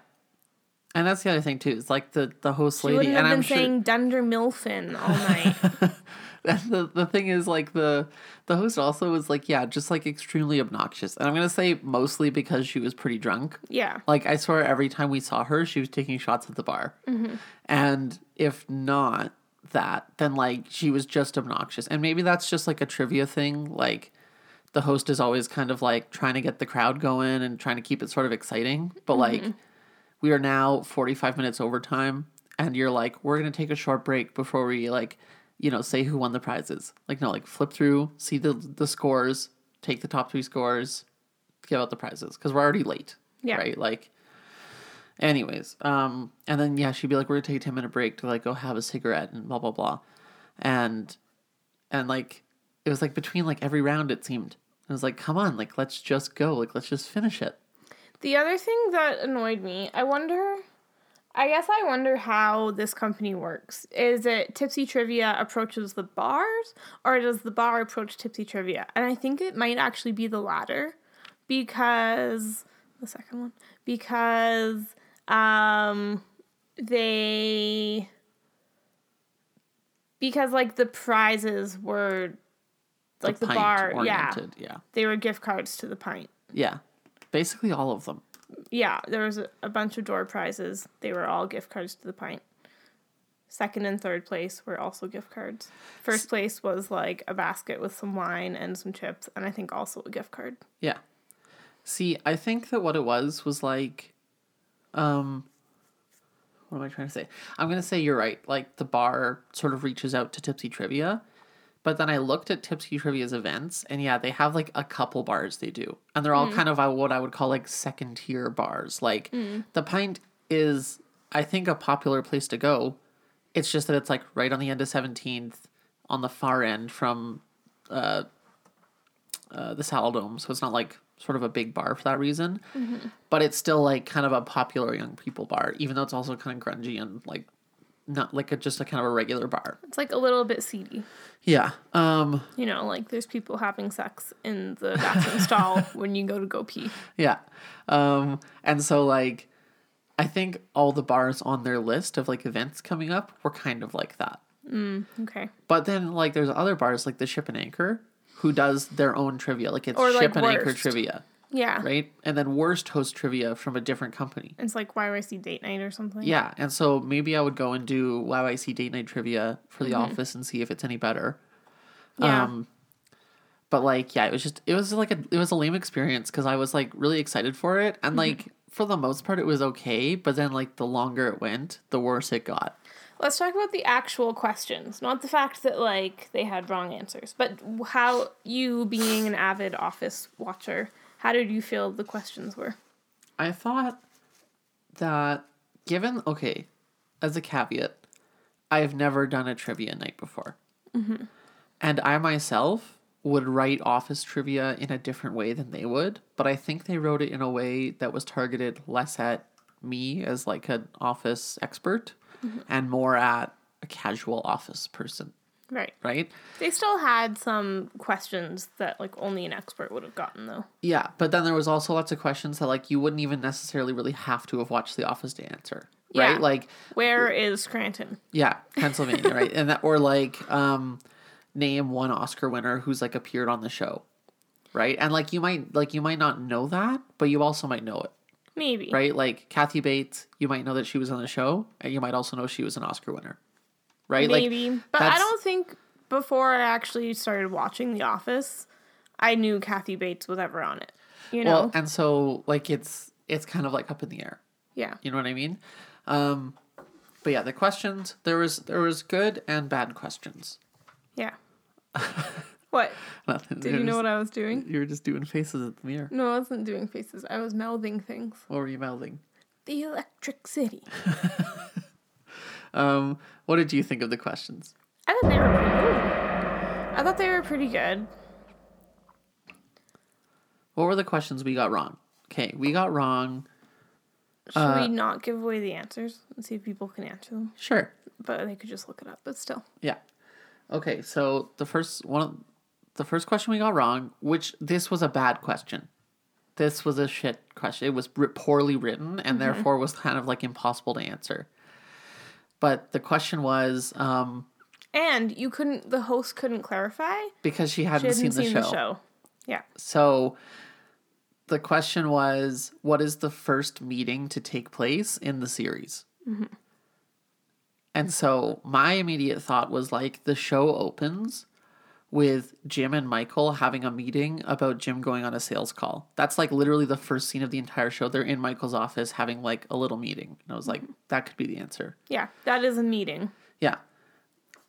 And that's the other thing, too. It's like the host lady. She wouldn't have been saying Dunder Mifflin all night. The thing is, like, the host also was, like, yeah, just, like, extremely obnoxious. And I'm going to say mostly because she was pretty drunk. Yeah. Like, I swear every time we saw her, she was taking shots at the bar. Mm-hmm. And if not that, then, like, she was just obnoxious. And maybe that's just, like, a trivia thing. Like, the host is always kind of, like, trying to get the crowd going and trying to keep it sort of exciting. But, mm-hmm. like, we are now 45 minutes overtime, and you're like, we're going to take a short break before we, like... you know, say who won the prizes. Like, no, like, flip through, see the scores, take the top three scores, give out the prizes. Because we're already late. Yeah. Right? Like, anyways. And then, yeah, she'd be like, we're going to take a 10-minute break to, like, go have a cigarette and blah, blah, blah. And like, it was, like, between, like, every round, it seemed. It was like, come on, like, let's just go. Like, let's just finish it. The other thing that annoyed me, I wonder how this company works. Is it Tipsy Trivia approaches the bars, or does the bar approach Tipsy Trivia? And I think it might actually be the latter, because like the prizes were like the bar oriented, yeah. They were gift cards to the pint. Yeah. Basically all of them. Yeah, there was a bunch of door prizes. They were all gift cards to the pint. Second and third place were also gift cards. First place was like a basket with some wine and some chips, and I think also a gift card. Yeah. See, I think that what it was like, what am I trying to say? I'm going to say you're right. Like the bar sort of reaches out to Tipsy Trivia. But then I looked at Tipsy Trivia's events, and yeah, they have, like, a couple bars they do. And they're all kind of what I would call, like, second-tier bars. Like, the Pint is, I think, a popular place to go. It's just that it's, like, right on the end of 17th, on the far end from the Saddledome. So it's not, like, sort of a big bar for that reason. Mm-hmm. But it's still, like, kind of a popular young people bar, even though it's also kind of grungy and, like, not like just a kind of a regular bar. It's like a little bit seedy. Yeah. You know, like there's people having sex in the bathroom stall when you go pee. Yeah. And so like, I think all the bars on their list of like events coming up were kind of like that. Okay. But then like there's other bars like the Ship and Anchor who does their own trivia. Like it's or, Ship like, and Worst. Anchor trivia. Yeah. Right? And then Worst host trivia from a different company. It's like YYC Date Night or something. Yeah. And so maybe I would go and do YYC Date Night trivia for The Office and see if it's any better. Yeah. But like, yeah, it was a lame experience because I was like really excited for it. And like, for the most part, it was okay. But then like the longer it went, the worse it got. Let's talk about the actual questions, not the fact that, like, they had wrong answers. But how you being an avid Office watcher... how did you feel the questions were? I thought that as a caveat, I've never done a trivia night before. Mm-hmm. And I myself would write Office trivia in a different way than they would, but I think they wrote it in a way that was targeted less at me as like an Office expert and more at a casual Office person. Right. They still had some questions that, like, only an expert would have gotten, though. Yeah, but then there was also lots of questions that, like, you wouldn't even necessarily really have to have watched The Office to answer, right? Yeah. Like, where is Scranton? Yeah, Pennsylvania, right? And that, or, like, name one Oscar winner who's, like, appeared on the show, right? And, like, you might not know that, but you also might know it. Maybe. Right? Like, Kathy Bates, you might know that she was on the show, and you might also know she was an Oscar winner. Right? Maybe. Like, but I don't think before I actually started watching The Office, I knew Kathy Bates was ever on it. You know? Well, and so, like, it's kind of, like, up in the air. Yeah. You know what I mean? But, yeah, the questions, there was good and bad questions. Yeah. What? Nothing. Did you know what I was doing? You were just doing faces at the mirror. No, I wasn't doing faces. I was melding things. What were you melding? The Electric City. What did you think of the questions? I thought they were pretty good. What were the questions we got wrong? Okay, we got wrong. Should we not give away the answers and see if people can answer them? Sure. But they could just look it up, but still. Yeah. Okay, so the first question we got wrong, which this was a bad question. This was a shit question. It was poorly written and therefore was kind of like impossible to answer. But the question was... and you couldn't... The host couldn't clarify? Because she hadn't seen the show. Yeah. So... The question was, what is the first meeting to take place in the series? Mm-hmm. And so my immediate thought was like, the show opens with Jim and Michael having a meeting about Jim going on a sales call. That's like literally the first scene of the entire show. They're in Michael's office having like a little meeting. And I was like, that could be the answer. Yeah, that is a meeting. Yeah.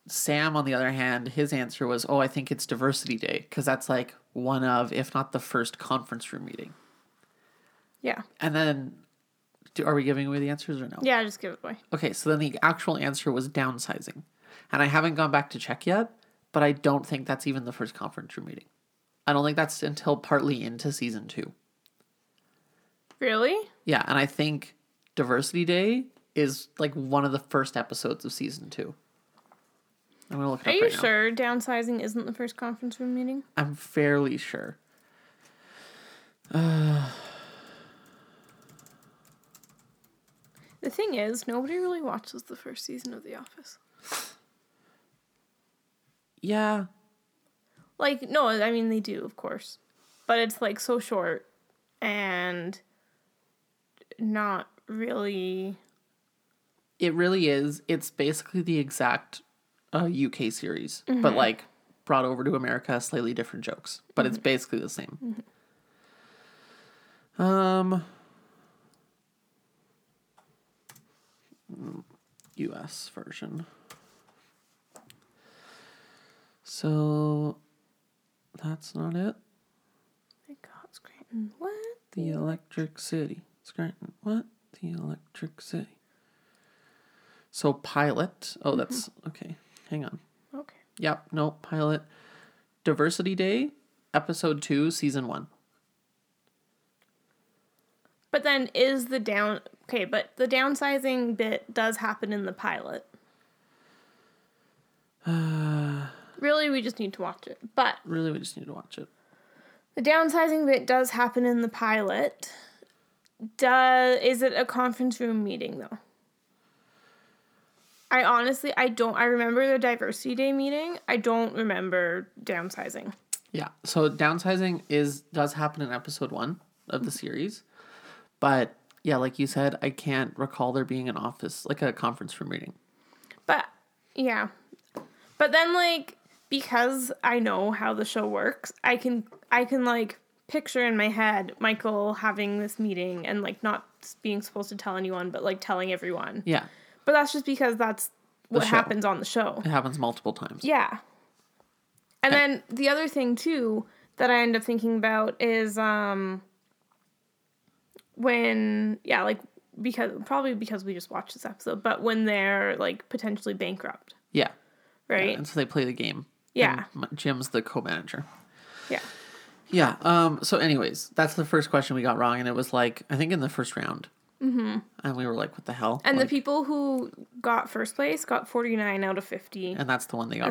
Sam, on the other hand, his answer was, I think it's Diversity Day. Because that's like one of, if not the first conference room meeting. Yeah. And then, are we giving away the answers or no? Yeah, just give it away. Okay, so then the actual answer was downsizing. And I haven't gone back to check yet, but I don't think that's even the first conference room meeting. I don't think that's until partly into season 2. Really? Yeah, and I think Diversity Day is like one of the first episodes of season 2. I'm going to look it up right now. Are you sure downsizing isn't the first conference room meeting? I'm fairly sure. The thing is, nobody really watches the first season of The Office. Yeah. Like, no, I mean, they do, of course. But it's, like, so short and not really... It really is. It's basically the exact... A UK series, but like brought over to America, slightly different jokes, but it's basically the same. Mm-hmm. US version. So that's not it. They got Scranton. What? The Electric City. Scranton. What? The Electric City. So pilot. Oh, that's okay. Hang on. Okay. Yep. No, pilot. Diversity Day, episode 2, season 1. But then is the down... Okay, but the downsizing bit does happen in the pilot. Really, we just need to watch it. But... Really, we just need to watch it. The downsizing bit does happen in the pilot. Is it a conference room meeting, though? I remember the Diversity Day meeting. I don't remember downsizing. Yeah. So downsizing does happen in episode 1 of the series. But yeah, like you said, I can't recall there being an office, like a conference room meeting. But yeah. But then like, because I know how the show works, I can like picture in my head Michael having this meeting and like not being supposed to tell anyone, but like telling everyone. Yeah. But that's just because that's what happens on the show. It happens multiple times. Yeah. And then the other thing, too, that I end up thinking about is because we just watched this episode, but when they're, like, potentially bankrupt. Yeah. Right? Yeah, and so they play the game. Yeah. And Jim's the co-manager. Yeah. Yeah. So anyways, that's the first question we got wrong, and it was, like, I think in the first round. Mm-hmm. And we were like, what the hell? And like, the people who got first place got 49 out of 50. And that's the one they got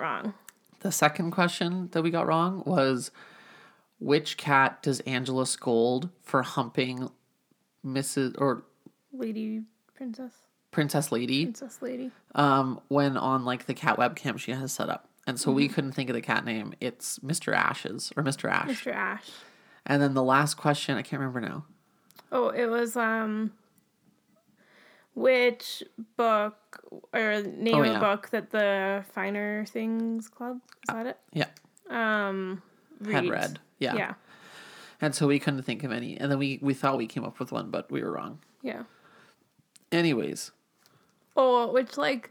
wrong. The second question that we got wrong was, which cat does Angela scold for humping Princess Lady. When on like the cat webcam she has set up. And so we couldn't think of the cat name. It's Mr. Ash. And then the last question, I can't remember now. Oh, it was, which book, or name of a book that the Finer Things Club, is that it? Yeah. Had read. Yeah. Yeah. And so we couldn't think of any, and then we thought we came up with one, but we were wrong. Yeah. Anyways. Oh, which, like,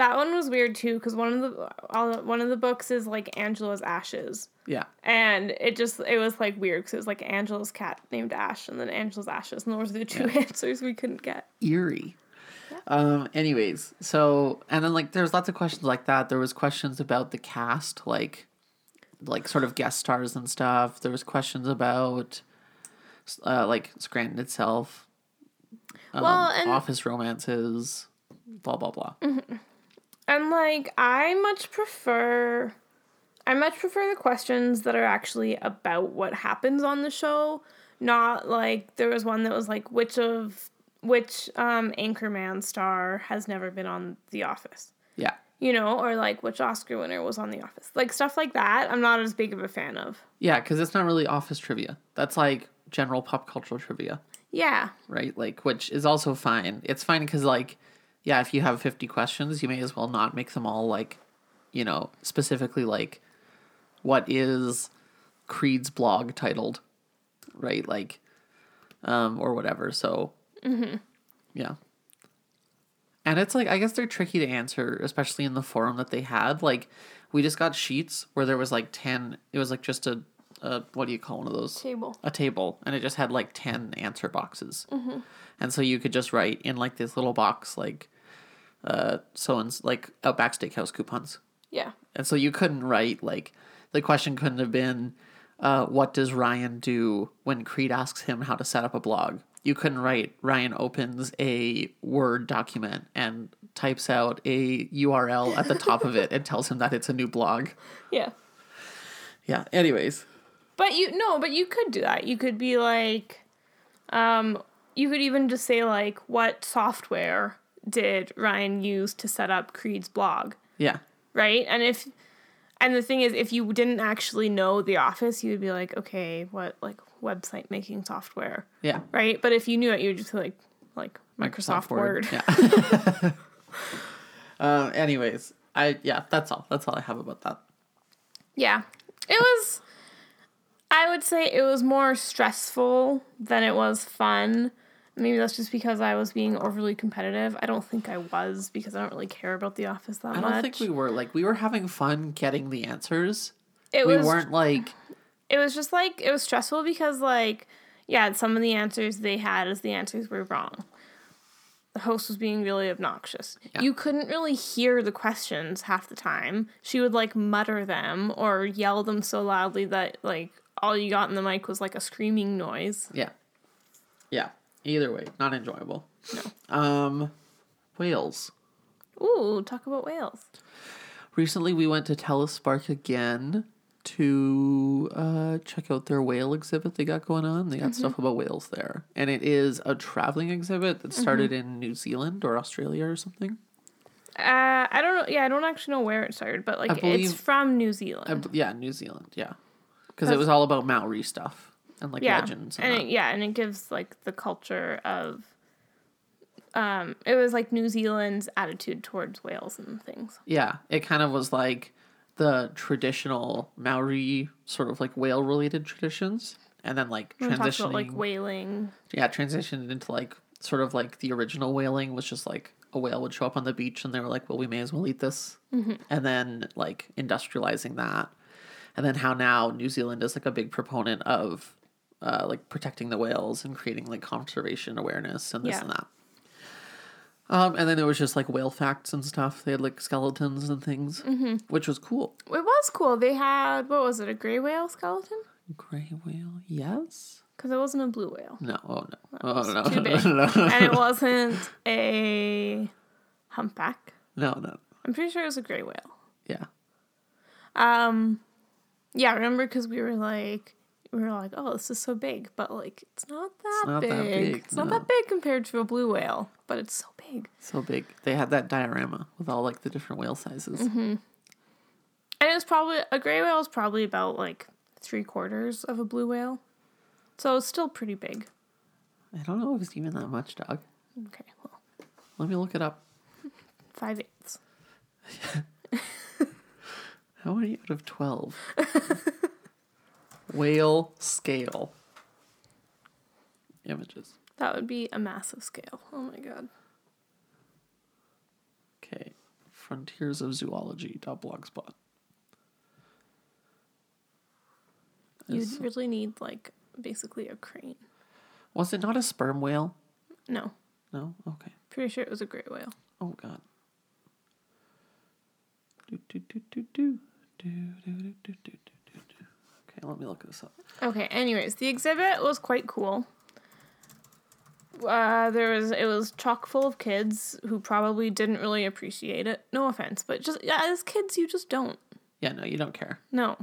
That one was weird too, because one of the books is like Angela's Ashes. Yeah. And it was like weird because it was like Angela's cat named Ash, and then Angela's Ashes, and those were the two answers we couldn't get. Eerie. Yeah. Anyways, so and then like there was lots of questions like that. There was questions about the cast, like sort of guest stars and stuff. There was questions about like Scranton itself. Office romances, blah blah blah. Mm-hmm. And, like, I much prefer the questions that are actually about what happens on the show, not, like, there was one that was, like, which Anchorman star has never been on The Office? Yeah. You know, or, like, which Oscar winner was on The Office? Like, stuff like that, I'm not as big of a fan of. Yeah, because it's not really Office trivia. That's, like, general pop cultural trivia. Yeah. Right? Like, which is also fine. It's fine because, like... Yeah, if you have 50 questions, you may as well not make them all, like, you know, specifically, like, what is Creed's blog titled, right? Like, or whatever, so, mm-hmm. Yeah. And it's, like, I guess they're tricky to answer, especially in the forum that they had. Like, we just got sheets where there was, like, 10, it was, like, just a what do you call one of those? Table. A table. And it just had, like, 10 answer boxes. Mm-hmm. And so you could just write in, like, this little box, like, so-and-so, like, Outback Steakhouse coupons. Yeah. And so you couldn't write, like, the question couldn't have been, what does Ryan do when Creed asks him how to set up a blog? You couldn't write, Ryan opens a Word document and types out a URL at the top of it and tells him that it's a new blog. Yeah. Yeah, anyways. But you could do that. You could be, like, you could even just say, like, what software did Ryan use to set up Creed's blog? Yeah. Right? And the thing is, if you didn't actually know The Office, you would be like, okay, what, like, website making software? Yeah. Right? But if you knew it, you would just be like, Microsoft Word. Yeah. Anyways, that's all. That's all I have about that. Yeah. I would say it was more stressful than it was fun. Maybe that's just because I was being overly competitive. I don't think I was, because I don't really care about The Office that much. I don't think we were. Like, we were having fun getting the answers. It was just, like, it was stressful because, like, yeah, some of the answers they had as the answers were wrong. The host was being really obnoxious. Yeah. You couldn't really hear the questions half the time. She would, like, mutter them or yell them so loudly that, like, all you got in the mic was, like, a screaming noise. Yeah. Yeah. Either way, not enjoyable. No. Whales. Ooh, talk about whales. Recently, we went to Teluspark again to check out their whale exhibit they got going on. They got stuff about whales there. And it is a traveling exhibit that started in New Zealand or Australia or something. I don't know. Yeah, I don't actually know where it started, but, like, it's from New Zealand. New Zealand, yeah. Because it was all about Maori stuff and, like, legends. And it gives, like, the culture of... it was, like, New Zealand's attitude towards whales and things. Yeah, it kind of was, like, the traditional Maori sort of, like, whale-related traditions. And then, like, transitioning... Talk about, like, whaling. Yeah, transitioned into, like, sort of, like, the original whaling was just, like, a whale would show up on the beach and they were like, well, we may as well eat this. Mm-hmm. And then, like, industrializing that. And then how now New Zealand is, like, a big proponent of, like, protecting the whales and creating, like, conservation awareness and this and that. And then there was just, like, whale facts and stuff. They had, like, skeletons and things, which was cool. It was cool. They had, what was it, a gray whale skeleton? Gray whale, yes. Because it wasn't a blue whale. No, oh, no. Oh, no. Too big. No. And it wasn't a humpback. No. I'm pretty sure it was a gray whale. Yeah. Yeah, I remember because we were like, oh, this is so big. But, like, it's not that big. It's not that big compared to a blue whale, but it's so big. So big. They had that diorama with all, like, the different whale sizes. Mm-hmm. And a gray whale is probably about, like, 3/4 of a blue whale. So it's still pretty big. I don't know if it's even that much, dog. Okay, well. Let me look it up. 5/8. How many out of 12? Whale scale. Images. That would be a massive scale. Oh, my God. Okay. frontiersofzoology.blogspot. You'd really need, like, basically a crane. Was it not a sperm whale? No. No? Okay. Pretty sure it was a great whale. Oh, God. Okay, let me look this up. Okay, anyways, the exhibit was quite cool. It was chock full of kids who probably didn't really appreciate it. No offense, but just, yeah, as kids, you just don't. Yeah, no, you don't care. No.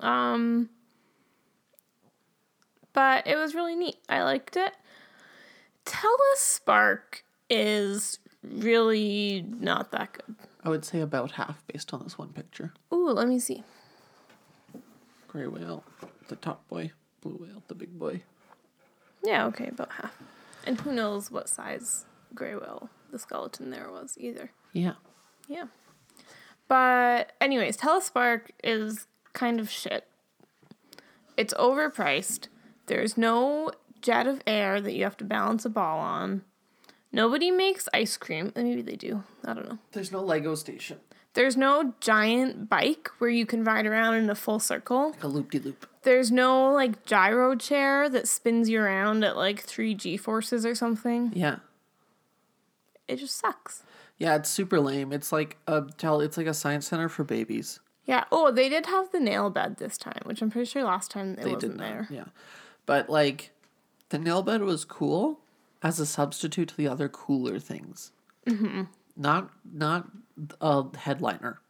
But it was really neat. I liked it. Teluspark is really not that good. I would say about half based on this one picture. Ooh, let me see. Gray whale, the top boy. Blue whale, the big boy. Yeah, okay, about half. And who knows what size gray whale the skeleton there was either. Yeah. Yeah. But anyways, Teluspark is kind of shit. It's overpriced. There's no jet of air that you have to balance a ball on. Nobody makes ice cream. Maybe they do. I don't know. There's no Lego station. There's no giant bike where you can ride around in a full circle. Like a loop-de-loop. There's no, like, gyro chair that spins you around at, like, 3 G-forces or something. Yeah. It just sucks. Yeah, it's super lame. It's like a science center for babies. Yeah. Oh, they did have the nail bed this time, which I'm pretty sure last time it wasn't there. Yeah. But, like, the nail bed was cool as a substitute to the other cooler things. Mm-hmm. Not a headliner.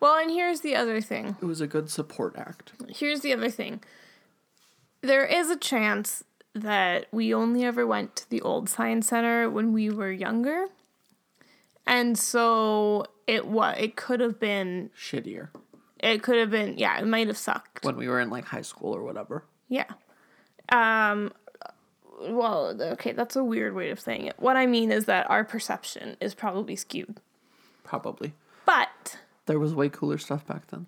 Well, and here's the other thing. It was a good support act. Here's the other thing. There is a chance that we only ever went to the old science center when we were younger. And so it could have been shittier. It could have been, yeah, it might have sucked. When we were in, like, high school or whatever. Yeah. Well, okay, that's a weird way of saying it. What I mean is that our perception is probably skewed. Probably. But there was way cooler stuff back then.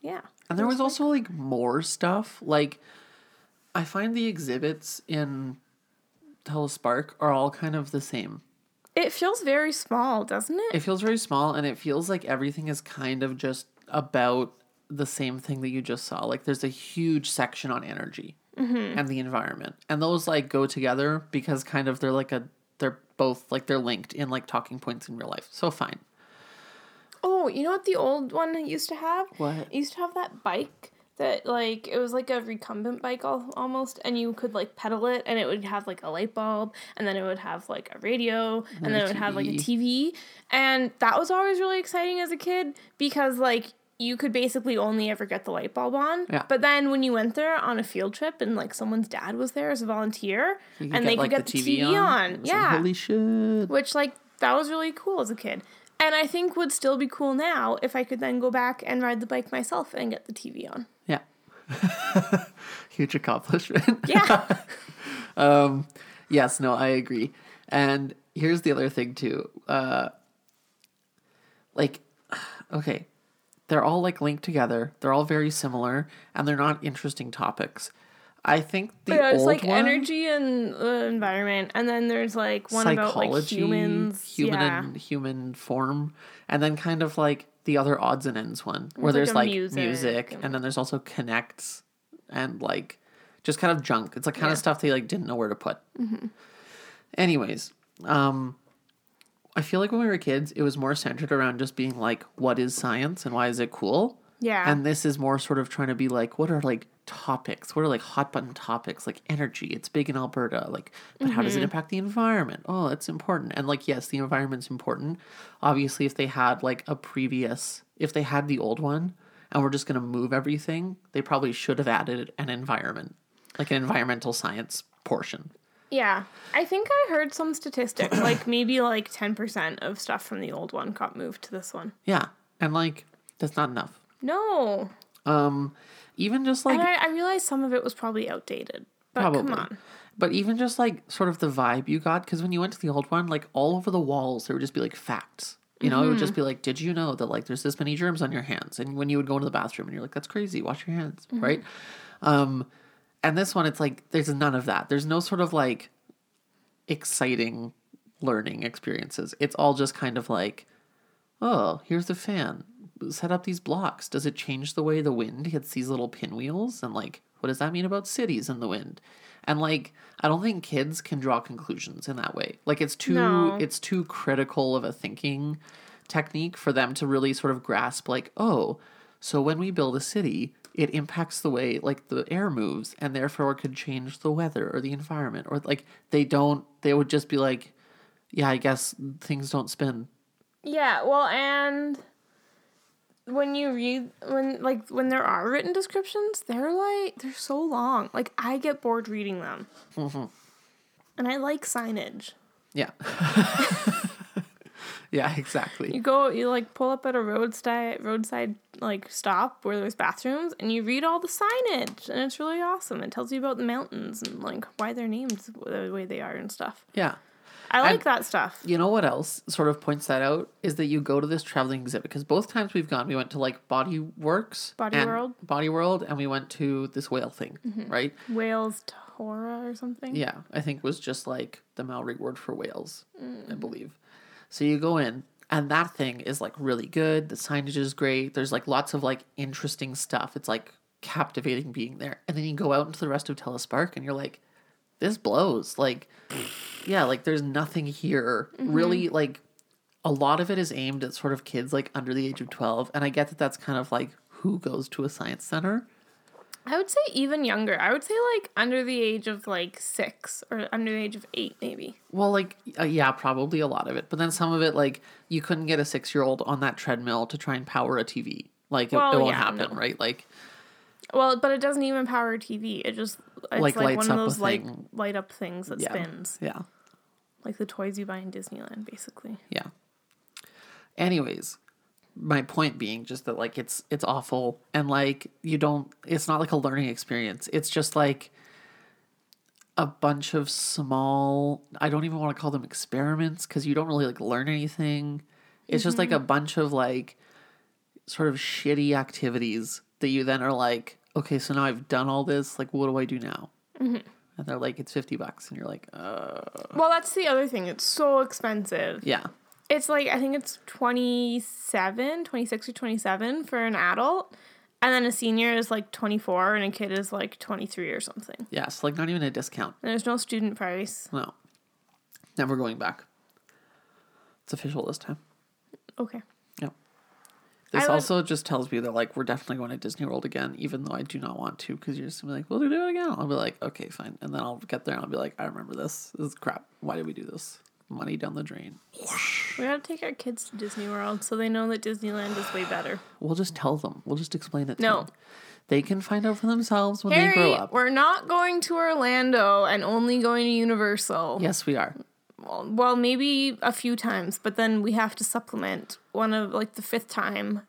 Yeah. And there was also, like, more stuff. Like, I find the exhibits in Teluspark are all kind of the same. It feels very small, doesn't it? It feels very small, and it feels like everything is kind of just about the same thing that you just saw. Like, there's a huge section on energy mm-hmm. and the environment. And those, like, go together because kind of they're linked in, like, talking points in real life. So fine. Oh, you know what the old one used to have? What? It used to have that bike that, like, it was like a recumbent bike almost, and you could, like, pedal it, and it would have, like, a light bulb, and then it would have, like, a radio, and then it would have, like, a TV. And that was always really exciting as a kid because, like, you could basically only ever get the light bulb on. Yeah. But then when you went there on a field trip and, like, someone's dad was there as a volunteer, and they could get the TV on. Yeah. Like, holy shit. Which, like, that was really cool as a kid. And I think would still be cool now if I could then go back and ride the bike myself and get the TV on. Yeah. Huge accomplishment. Yeah. Yes, no, I agree. And here's the other thing, too. Okay, they're all, like, linked together. They're all very similar, and they're not interesting topics. I think it's like one, energy and environment, and then there's, like, one about, like, humans, and human form, and then kind of, like, the other odds and ends one where it's there's, like, music, and then there's also connects and, like, just kind of junk. It's like kind of stuff they, like, didn't know where to put. Mm-hmm. Anyways, I feel like when we were kids, it was more centered around just being like, what is science and why is it cool? Yeah. And this is more sort of trying to be like, what are, like, topics? What are, like, hot button topics? Like, energy. It's big in Alberta. Like, but mm-hmm. how does it impact the environment? Oh, it's important. And, like, yes, the environment's important. Obviously, if they had, like, if they had the old one and we're just going to move everything, they probably should have added an environment, like an environmental science portion. Yeah. I think I heard some statistic, like, maybe, like, 10% of stuff from the old one got moved to this one. Yeah. And, like, that's not enough. No. Even just, like... And I realized some of it was probably outdated. But probably. Come on. But even just, like, sort of the vibe you got, because when you went to the old one, like, all over the walls, there would just be, like, facts. You know, mm-hmm. It would just be, like, did you know that, like, there's this many germs on your hands? And when you would go into the bathroom, and you're like, that's crazy. Wash your hands, mm-hmm. right? And this one, it's, like, there's none of that. There's no sort of, like, exciting learning experiences. It's all just kind of, like... oh, here's a fan. Set up these blocks. Does it change the way the wind hits these little pinwheels? And, like, what does that mean about cities and the wind? And, like, I don't think kids can draw conclusions in that way. Like, it's too critical of a thinking technique for them to really sort of grasp, like, oh, so when we build a city, it impacts the way, like, the air moves and therefore could change the weather or the environment. Or, like, they would just be like, yeah, I guess things don't spin. Yeah, well, and when there are written descriptions, they're so long. Like, I get bored reading them. Mm-hmm. And I like signage. Yeah. Yeah, exactly. You pull up at a roadside, like, stop where there's bathrooms, and you read all the signage, and it's really awesome. It tells you about the mountains and, like, why they're named the way they are and stuff. Yeah. I like that stuff. You know what else sort of points that out is that you go to this traveling exhibit, because both times we've gone, we went to, like, Body World, and we went to this whale thing, mm-hmm. right? Whales Tora or something. Yeah, I think was just like the Maori word for whales, I believe. So you go in, and that thing is, like, really good. The signage is great. There's, like, lots of, like, interesting stuff. It's, like, captivating being there. And then you go out into the rest of Teluspark, and you're like, this blows. Like, yeah, like, there's nothing here. Mm-hmm. Really, like, a lot of it is aimed at sort of kids, like, under the age of 12. And I get that that's kind of, like, who goes to a science center. I would say even younger. I would say, like, under the age of, like, 6 or under the age of 8, maybe. Well, like, yeah, probably a lot of it. But then some of it, like, you couldn't get a 6-year-old on that treadmill to try and power a TV. Like, it won't happen, no. Right? Like, well, but it doesn't even power a TV. It just, it's like one of those, like, light up things that spins. Yeah. Like the toys you buy in Disneyland, basically. Yeah. Anyways, my point being just that, like, it's awful, and, like, it's not like a learning experience. It's just like a bunch of small, I don't even want to call them experiments, because you don't really, like, learn anything. It's mm-hmm. just like a bunch of, like, sort of shitty activities that you then are like, okay, so now I've done all this, like, what do I do now? Mm-hmm. And they're like, it's $50, and you're like, well, that's the other thing. It's so expensive. Yeah. It's like, I think it's 26 or 27 for an adult. And then a senior is like 24 and a kid is like 23 or something. Yeah, so, like, not even a discount. And there's no student price. No. Never going back. It's official this time. Okay. Yeah. This also just tells me that, like, we're definitely going to Disney World again, even though I do not want to, because you're just going to be like, we'll do it again. I'll be like, okay, fine. And then I'll get there and I'll be like, I remember this. This is crap. Why did we do this? Money down the drain. We gotta take our kids to Disney World so they know that Disneyland is way better. We'll just tell them. We'll just explain it to them. They can find out for themselves when they grow up. We're not going to Orlando and only going to Universal. Yes, we are. Well, maybe a few times, but then we have to supplement every fifth time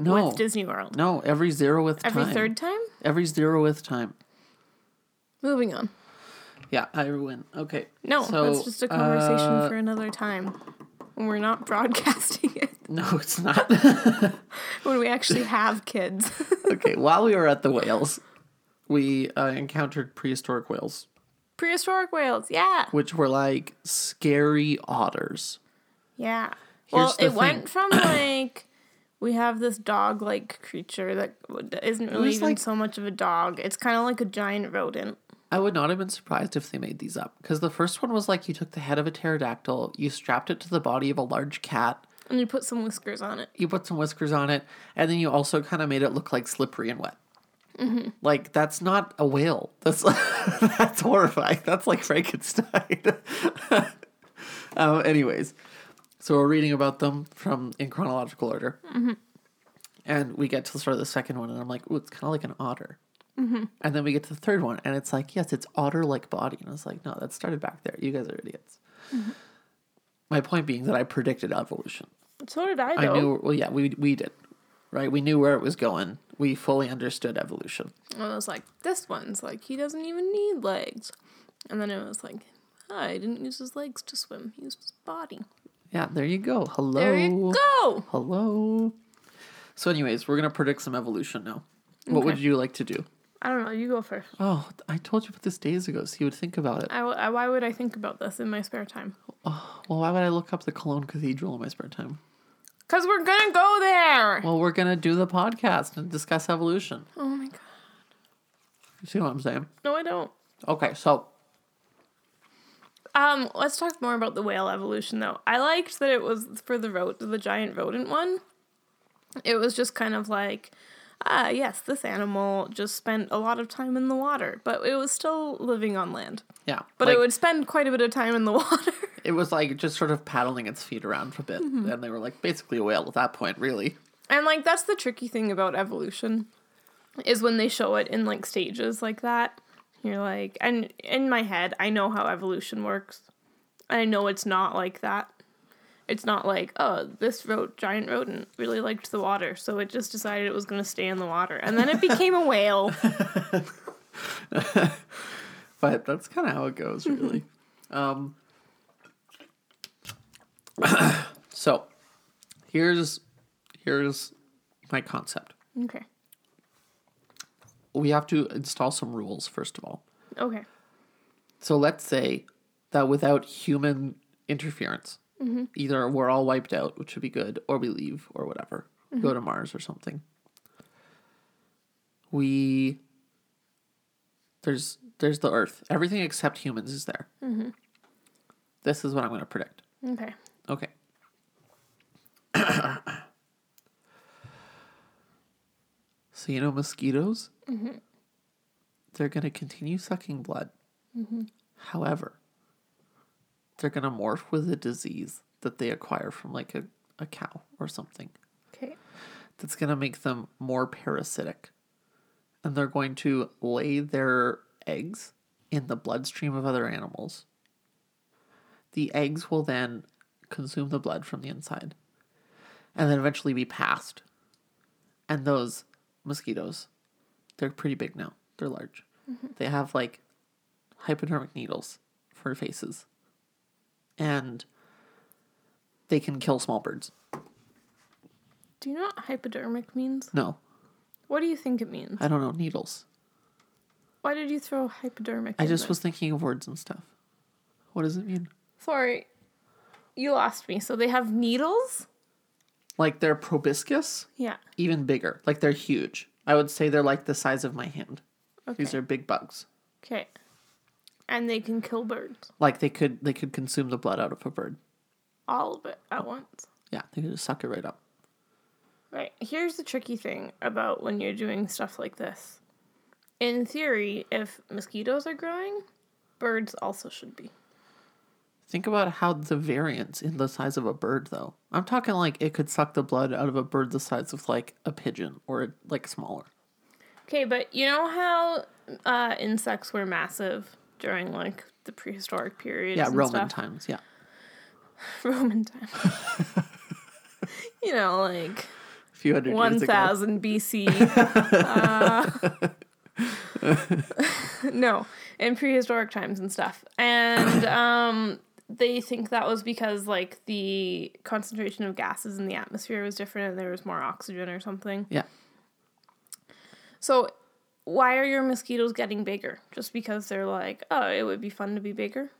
with Disney World. No, every 0th time. Every 3rd time? Every 0th time. Moving on. Yeah, I win. Okay. No, that's just a conversation for another time. When we're not broadcasting it. No, it's not. When we actually have kids. Okay, while we were at the whales, we encountered prehistoric whales. Prehistoric whales, yeah. Which were, like, scary otters. Yeah. Went from, like, we have this dog-like creature that isn't really even so much of a dog. It's kind of like a giant rodent. I would not have been surprised if they made these up, because the first one was like, you took the head of a pterodactyl, you strapped it to the body of a large cat. And you put some whiskers on it. And then you also kind of made it look like slippery and wet. Mm-hmm. Like, that's not a whale. That's horrifying. That's like Frankenstein. Anyways, so we're reading about them in chronological order. Mm-hmm. And we get to the start of the second one, and I'm like, ooh, it's kind of like an otter. Mm-hmm. And then we get to the third one, and it's like, yes, it's otter-like body. And I was like, no, that started back there. You guys are idiots. Mm-hmm. My point being that I predicted evolution. So did I, though. We did, right? We knew where it was going. We fully understood evolution. And I was like, this one's like, he doesn't even need legs. And then it was like, he didn't use his legs to swim. He used his body. Yeah, there you go. Hello. There you go. Hello. So anyways, we're going to predict some evolution now. What would you like to do? I don't know. You go first. Oh, I told you about this days ago, so you would think about it. Why would I think about this in my spare time? Oh, well, why would I look up the Cologne Cathedral in my spare time? Because we're going to go there. Well, we're going to do the podcast and discuss evolution. Oh, my God. You see what I'm saying? No, I don't. Okay, so. Let's talk more about the whale evolution, though. I liked that it was for the giant rodent one. It was just kind of like, yes, this animal just spent a lot of time in the water, but it was still living on land. Yeah. But it would spend quite a bit of time in the water. It was like just sort of paddling its feet around for a bit. Mm-hmm. And they were like basically a whale at that point, really. And like that's the tricky thing about evolution is when they show it in like stages like that. You're like, and in my head, I know how evolution works. I know it's not like that. It's not like, oh, this giant rodent really liked the water, so it just decided it was going to stay in the water. And then it became a whale. But that's kind of how it goes, really. So, here's my concept. Okay. We have to install some rules, first of all. Okay. So let's say that without human interference, mm-hmm. either we're all wiped out, which would be good, or we leave, or whatever. Mm-hmm. Go to Mars or something. There's the Earth. Everything except humans is there. Mm-hmm. This is what I'm going to predict. Okay. So, you know, mosquitoes, mm-hmm. they're going to continue sucking blood. Mm-hmm. However, they're going to morph with a disease that they acquire from like a cow or something. Okay. That's going to make them more parasitic. And they're going to lay their eggs in the bloodstream of other animals. The eggs will then consume the blood from the inside and then eventually be passed. And those mosquitoes, they're pretty big now. They're large. Mm-hmm. They have like hypodermic needles for faces. And they can kill small birds. Do you know what hypodermic means? No. What do you think it means? I don't know. Needles. Why did you throw hypodermic? I just was thinking of words and stuff. What does it mean? Sorry. You lost me. So they have needles? Like, they're proboscis? Yeah. Even bigger. Like, they're huge. I would say they're, like, the size of my hand. Okay. These are big bugs. Okay. And they can kill birds. Like, they could consume the blood out of a bird. All of it at once. Yeah, they could just suck it right up. Right. Here's the tricky thing about when you're doing stuff like this. In theory, if mosquitoes are growing, birds also should be. Think about how the variance in the size of a bird, though. I'm talking like it could suck the blood out of a bird the size of like a pigeon or like smaller. Okay, but you know how insects were massive during like the prehistoric periods? Yeah, Roman times. Yeah, Roman times. You know, like a few hundred 1,000 BC. No, in prehistoric times and stuff, and they think that was because, like, the concentration of gases in the atmosphere was different and there was more oxygen or something. Yeah. So, why are your mosquitoes getting bigger? Just because they're like, oh, it would be fun to be bigger?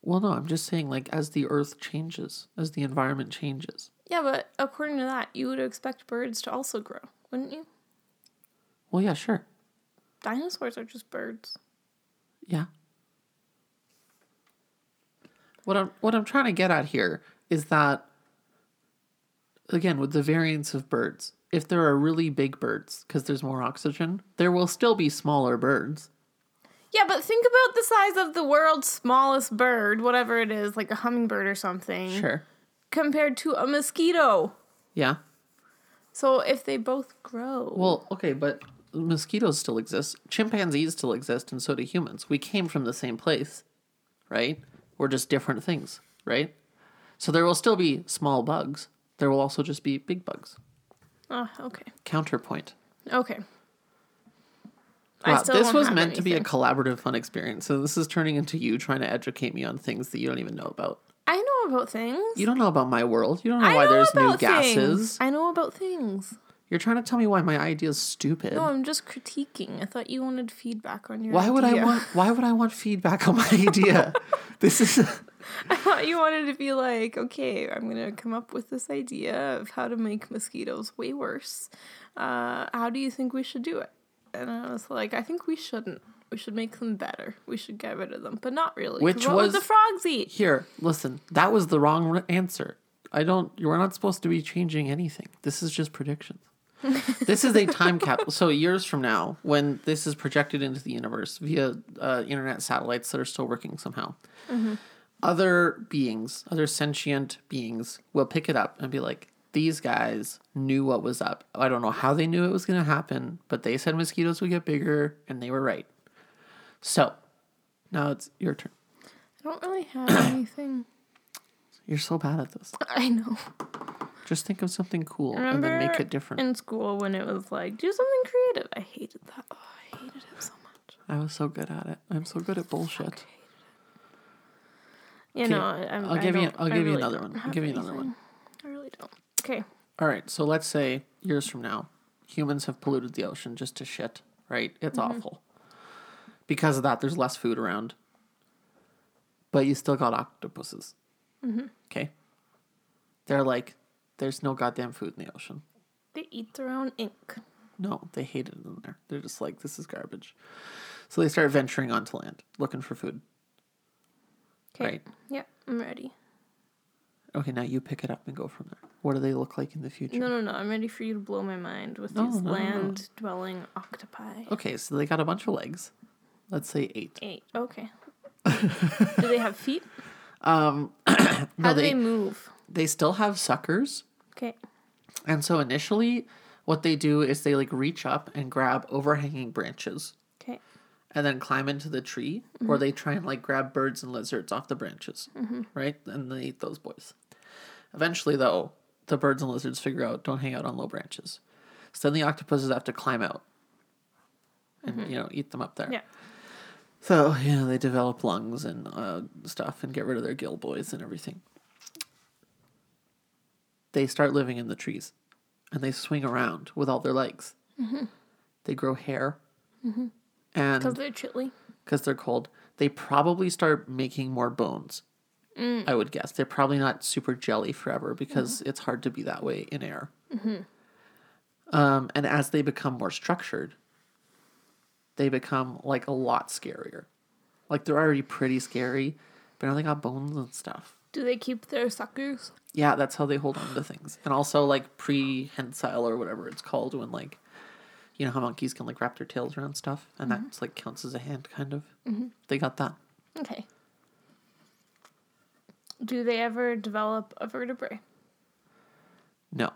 Well, no, I'm just saying, like, as the earth changes, as the environment changes. Yeah, but according to that, you would expect birds to also grow, wouldn't you? Well, yeah, sure. Dinosaurs are just birds. Yeah. What I'm trying to get at here is that, again, with the variance of birds, if there are really big birds, because there's more oxygen, there will still be smaller birds. Yeah, but think about the size of the world's smallest bird, whatever it is, like a hummingbird or something. Sure. Compared to a mosquito. Yeah. So if they both grow... Well, okay, but mosquitoes still exist. Chimpanzees still exist, and so do humans. We came from the same place, right? We're just different things, right? So there will still be small bugs. There will also just be big bugs. Oh, okay. Counterpoint. Okay. Wow, this was meant to be a collaborative, fun experience. So this is turning into you trying to educate me on things that you don't even know about. I know about things. You don't know about my world. You don't know why there's new gases. I know about things. You're trying to tell me why my idea is stupid. No, I'm just critiquing. I thought you wanted feedback on your idea. Why would I want feedback on my idea? This is I thought you wanted to be like, okay, I'm going to come up with this idea of how to make mosquitoes way worse. How do you think we should do it? And I was like, I think we shouldn't. We should make them better. We should get rid of them, but not really. Which what was would the frogs eat? Here, listen, that was the wrong answer. We're not supposed to be changing anything. This is just predictions. This is a time capsule. So years from now, when this is projected into the universe via internet satellites that are still working somehow, mm-hmm. Other sentient beings will pick it up and be like, these guys knew what was up. I don't know how they knew it was going to happen, but they said mosquitoes would get bigger, and they were right. So now it's your turn. I don't really have anything. You're so bad at this. I know. Just think of something cool and then make it different. In school when it was like, do something creative. I hated that. Oh, I hated it so much. I was so good at it. I'm so good at bullshit. Okay. I'll give you another one. I really don't. Okay. All right. So let's say years from now, humans have polluted the ocean just to shit, right? It's mm-hmm. awful. Because of that, there's less food around. But you still got octopuses. Mm-hmm. Okay? They're like... There's no goddamn food in the ocean. They eat their own ink. No, they hate it in there. They're just like, this is garbage. So they start venturing onto land, looking for food. Okay. Right? Yeah, I'm ready. Okay, now you pick it up and go from there. What do they look like in the future? No. I'm ready for you to blow my mind with these land-dwelling octopi. Okay, so they got a bunch of legs. Let's say 8. 8, okay. Do they have feet? How do they move? They still have suckers. Okay. And so initially what they do is they like reach up and grab overhanging branches. Okay. And then climb into the tree mm-hmm. or they try and like grab birds and lizards off the branches. Mm-hmm. Right? And they eat those boys. Eventually though, the birds and lizards figure out don't hang out on low branches. So then the octopuses have to climb out and mm-hmm. Eat them up there. Yeah. So, they develop lungs and stuff and get rid of their gill boys and everything. They start living in the trees and they swing around with all their legs. Mm-hmm. They grow hair. Mm-hmm. And because they're chilly. Because they're cold. They probably start making more bones, I would guess. They're probably not super jelly forever because it's hard to be that way in air. Mm-hmm. And as they become more structured, they become like a lot scarier. Like they're already pretty scary, but now they got bones and stuff. Do they keep their suckers? Yeah, that's how they hold on to things. And also, like, prehensile or whatever it's called when, like, you know how monkeys can, like, wrap their tails around stuff? And mm-hmm. that's, like, counts as a hand, kind of. Mm-hmm. They got that. Okay. Do they ever develop a vertebrae? No.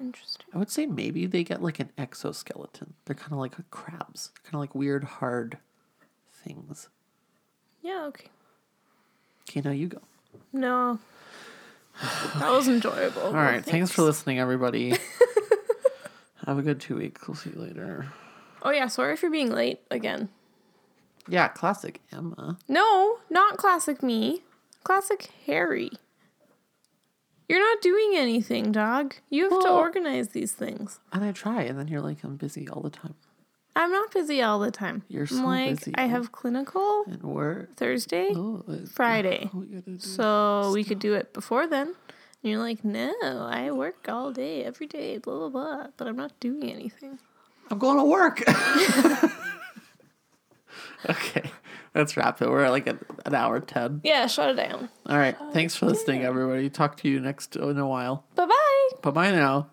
Interesting. I would say maybe they get, like, an exoskeleton. They're kind of like crabs. Kind of like weird, hard things. Yeah, okay. Okay, now you go. No. That was enjoyable. All right. Thanks for listening, everybody. Have a good 2 weeks. We'll see you later. Oh, yeah. Sorry for being late again. Yeah. Classic Emma. No, not classic me. Classic Harry. You're not doing anything, dog. You have to organize these things. And I try. And then you're like, I'm busy all the time. I'm not busy all the time. You're so busy. I have clinical and work Thursday, Friday. So we could do it before then. And you're like, no, I work all day, every day, blah, blah, blah. But I'm not doing anything. I'm going to work. Okay. Let's wrap it. We're at like an hour 10. Yeah, shut it down. All right. Thanks for listening, everybody. Talk to you next in a while. Bye-bye. Bye-bye now.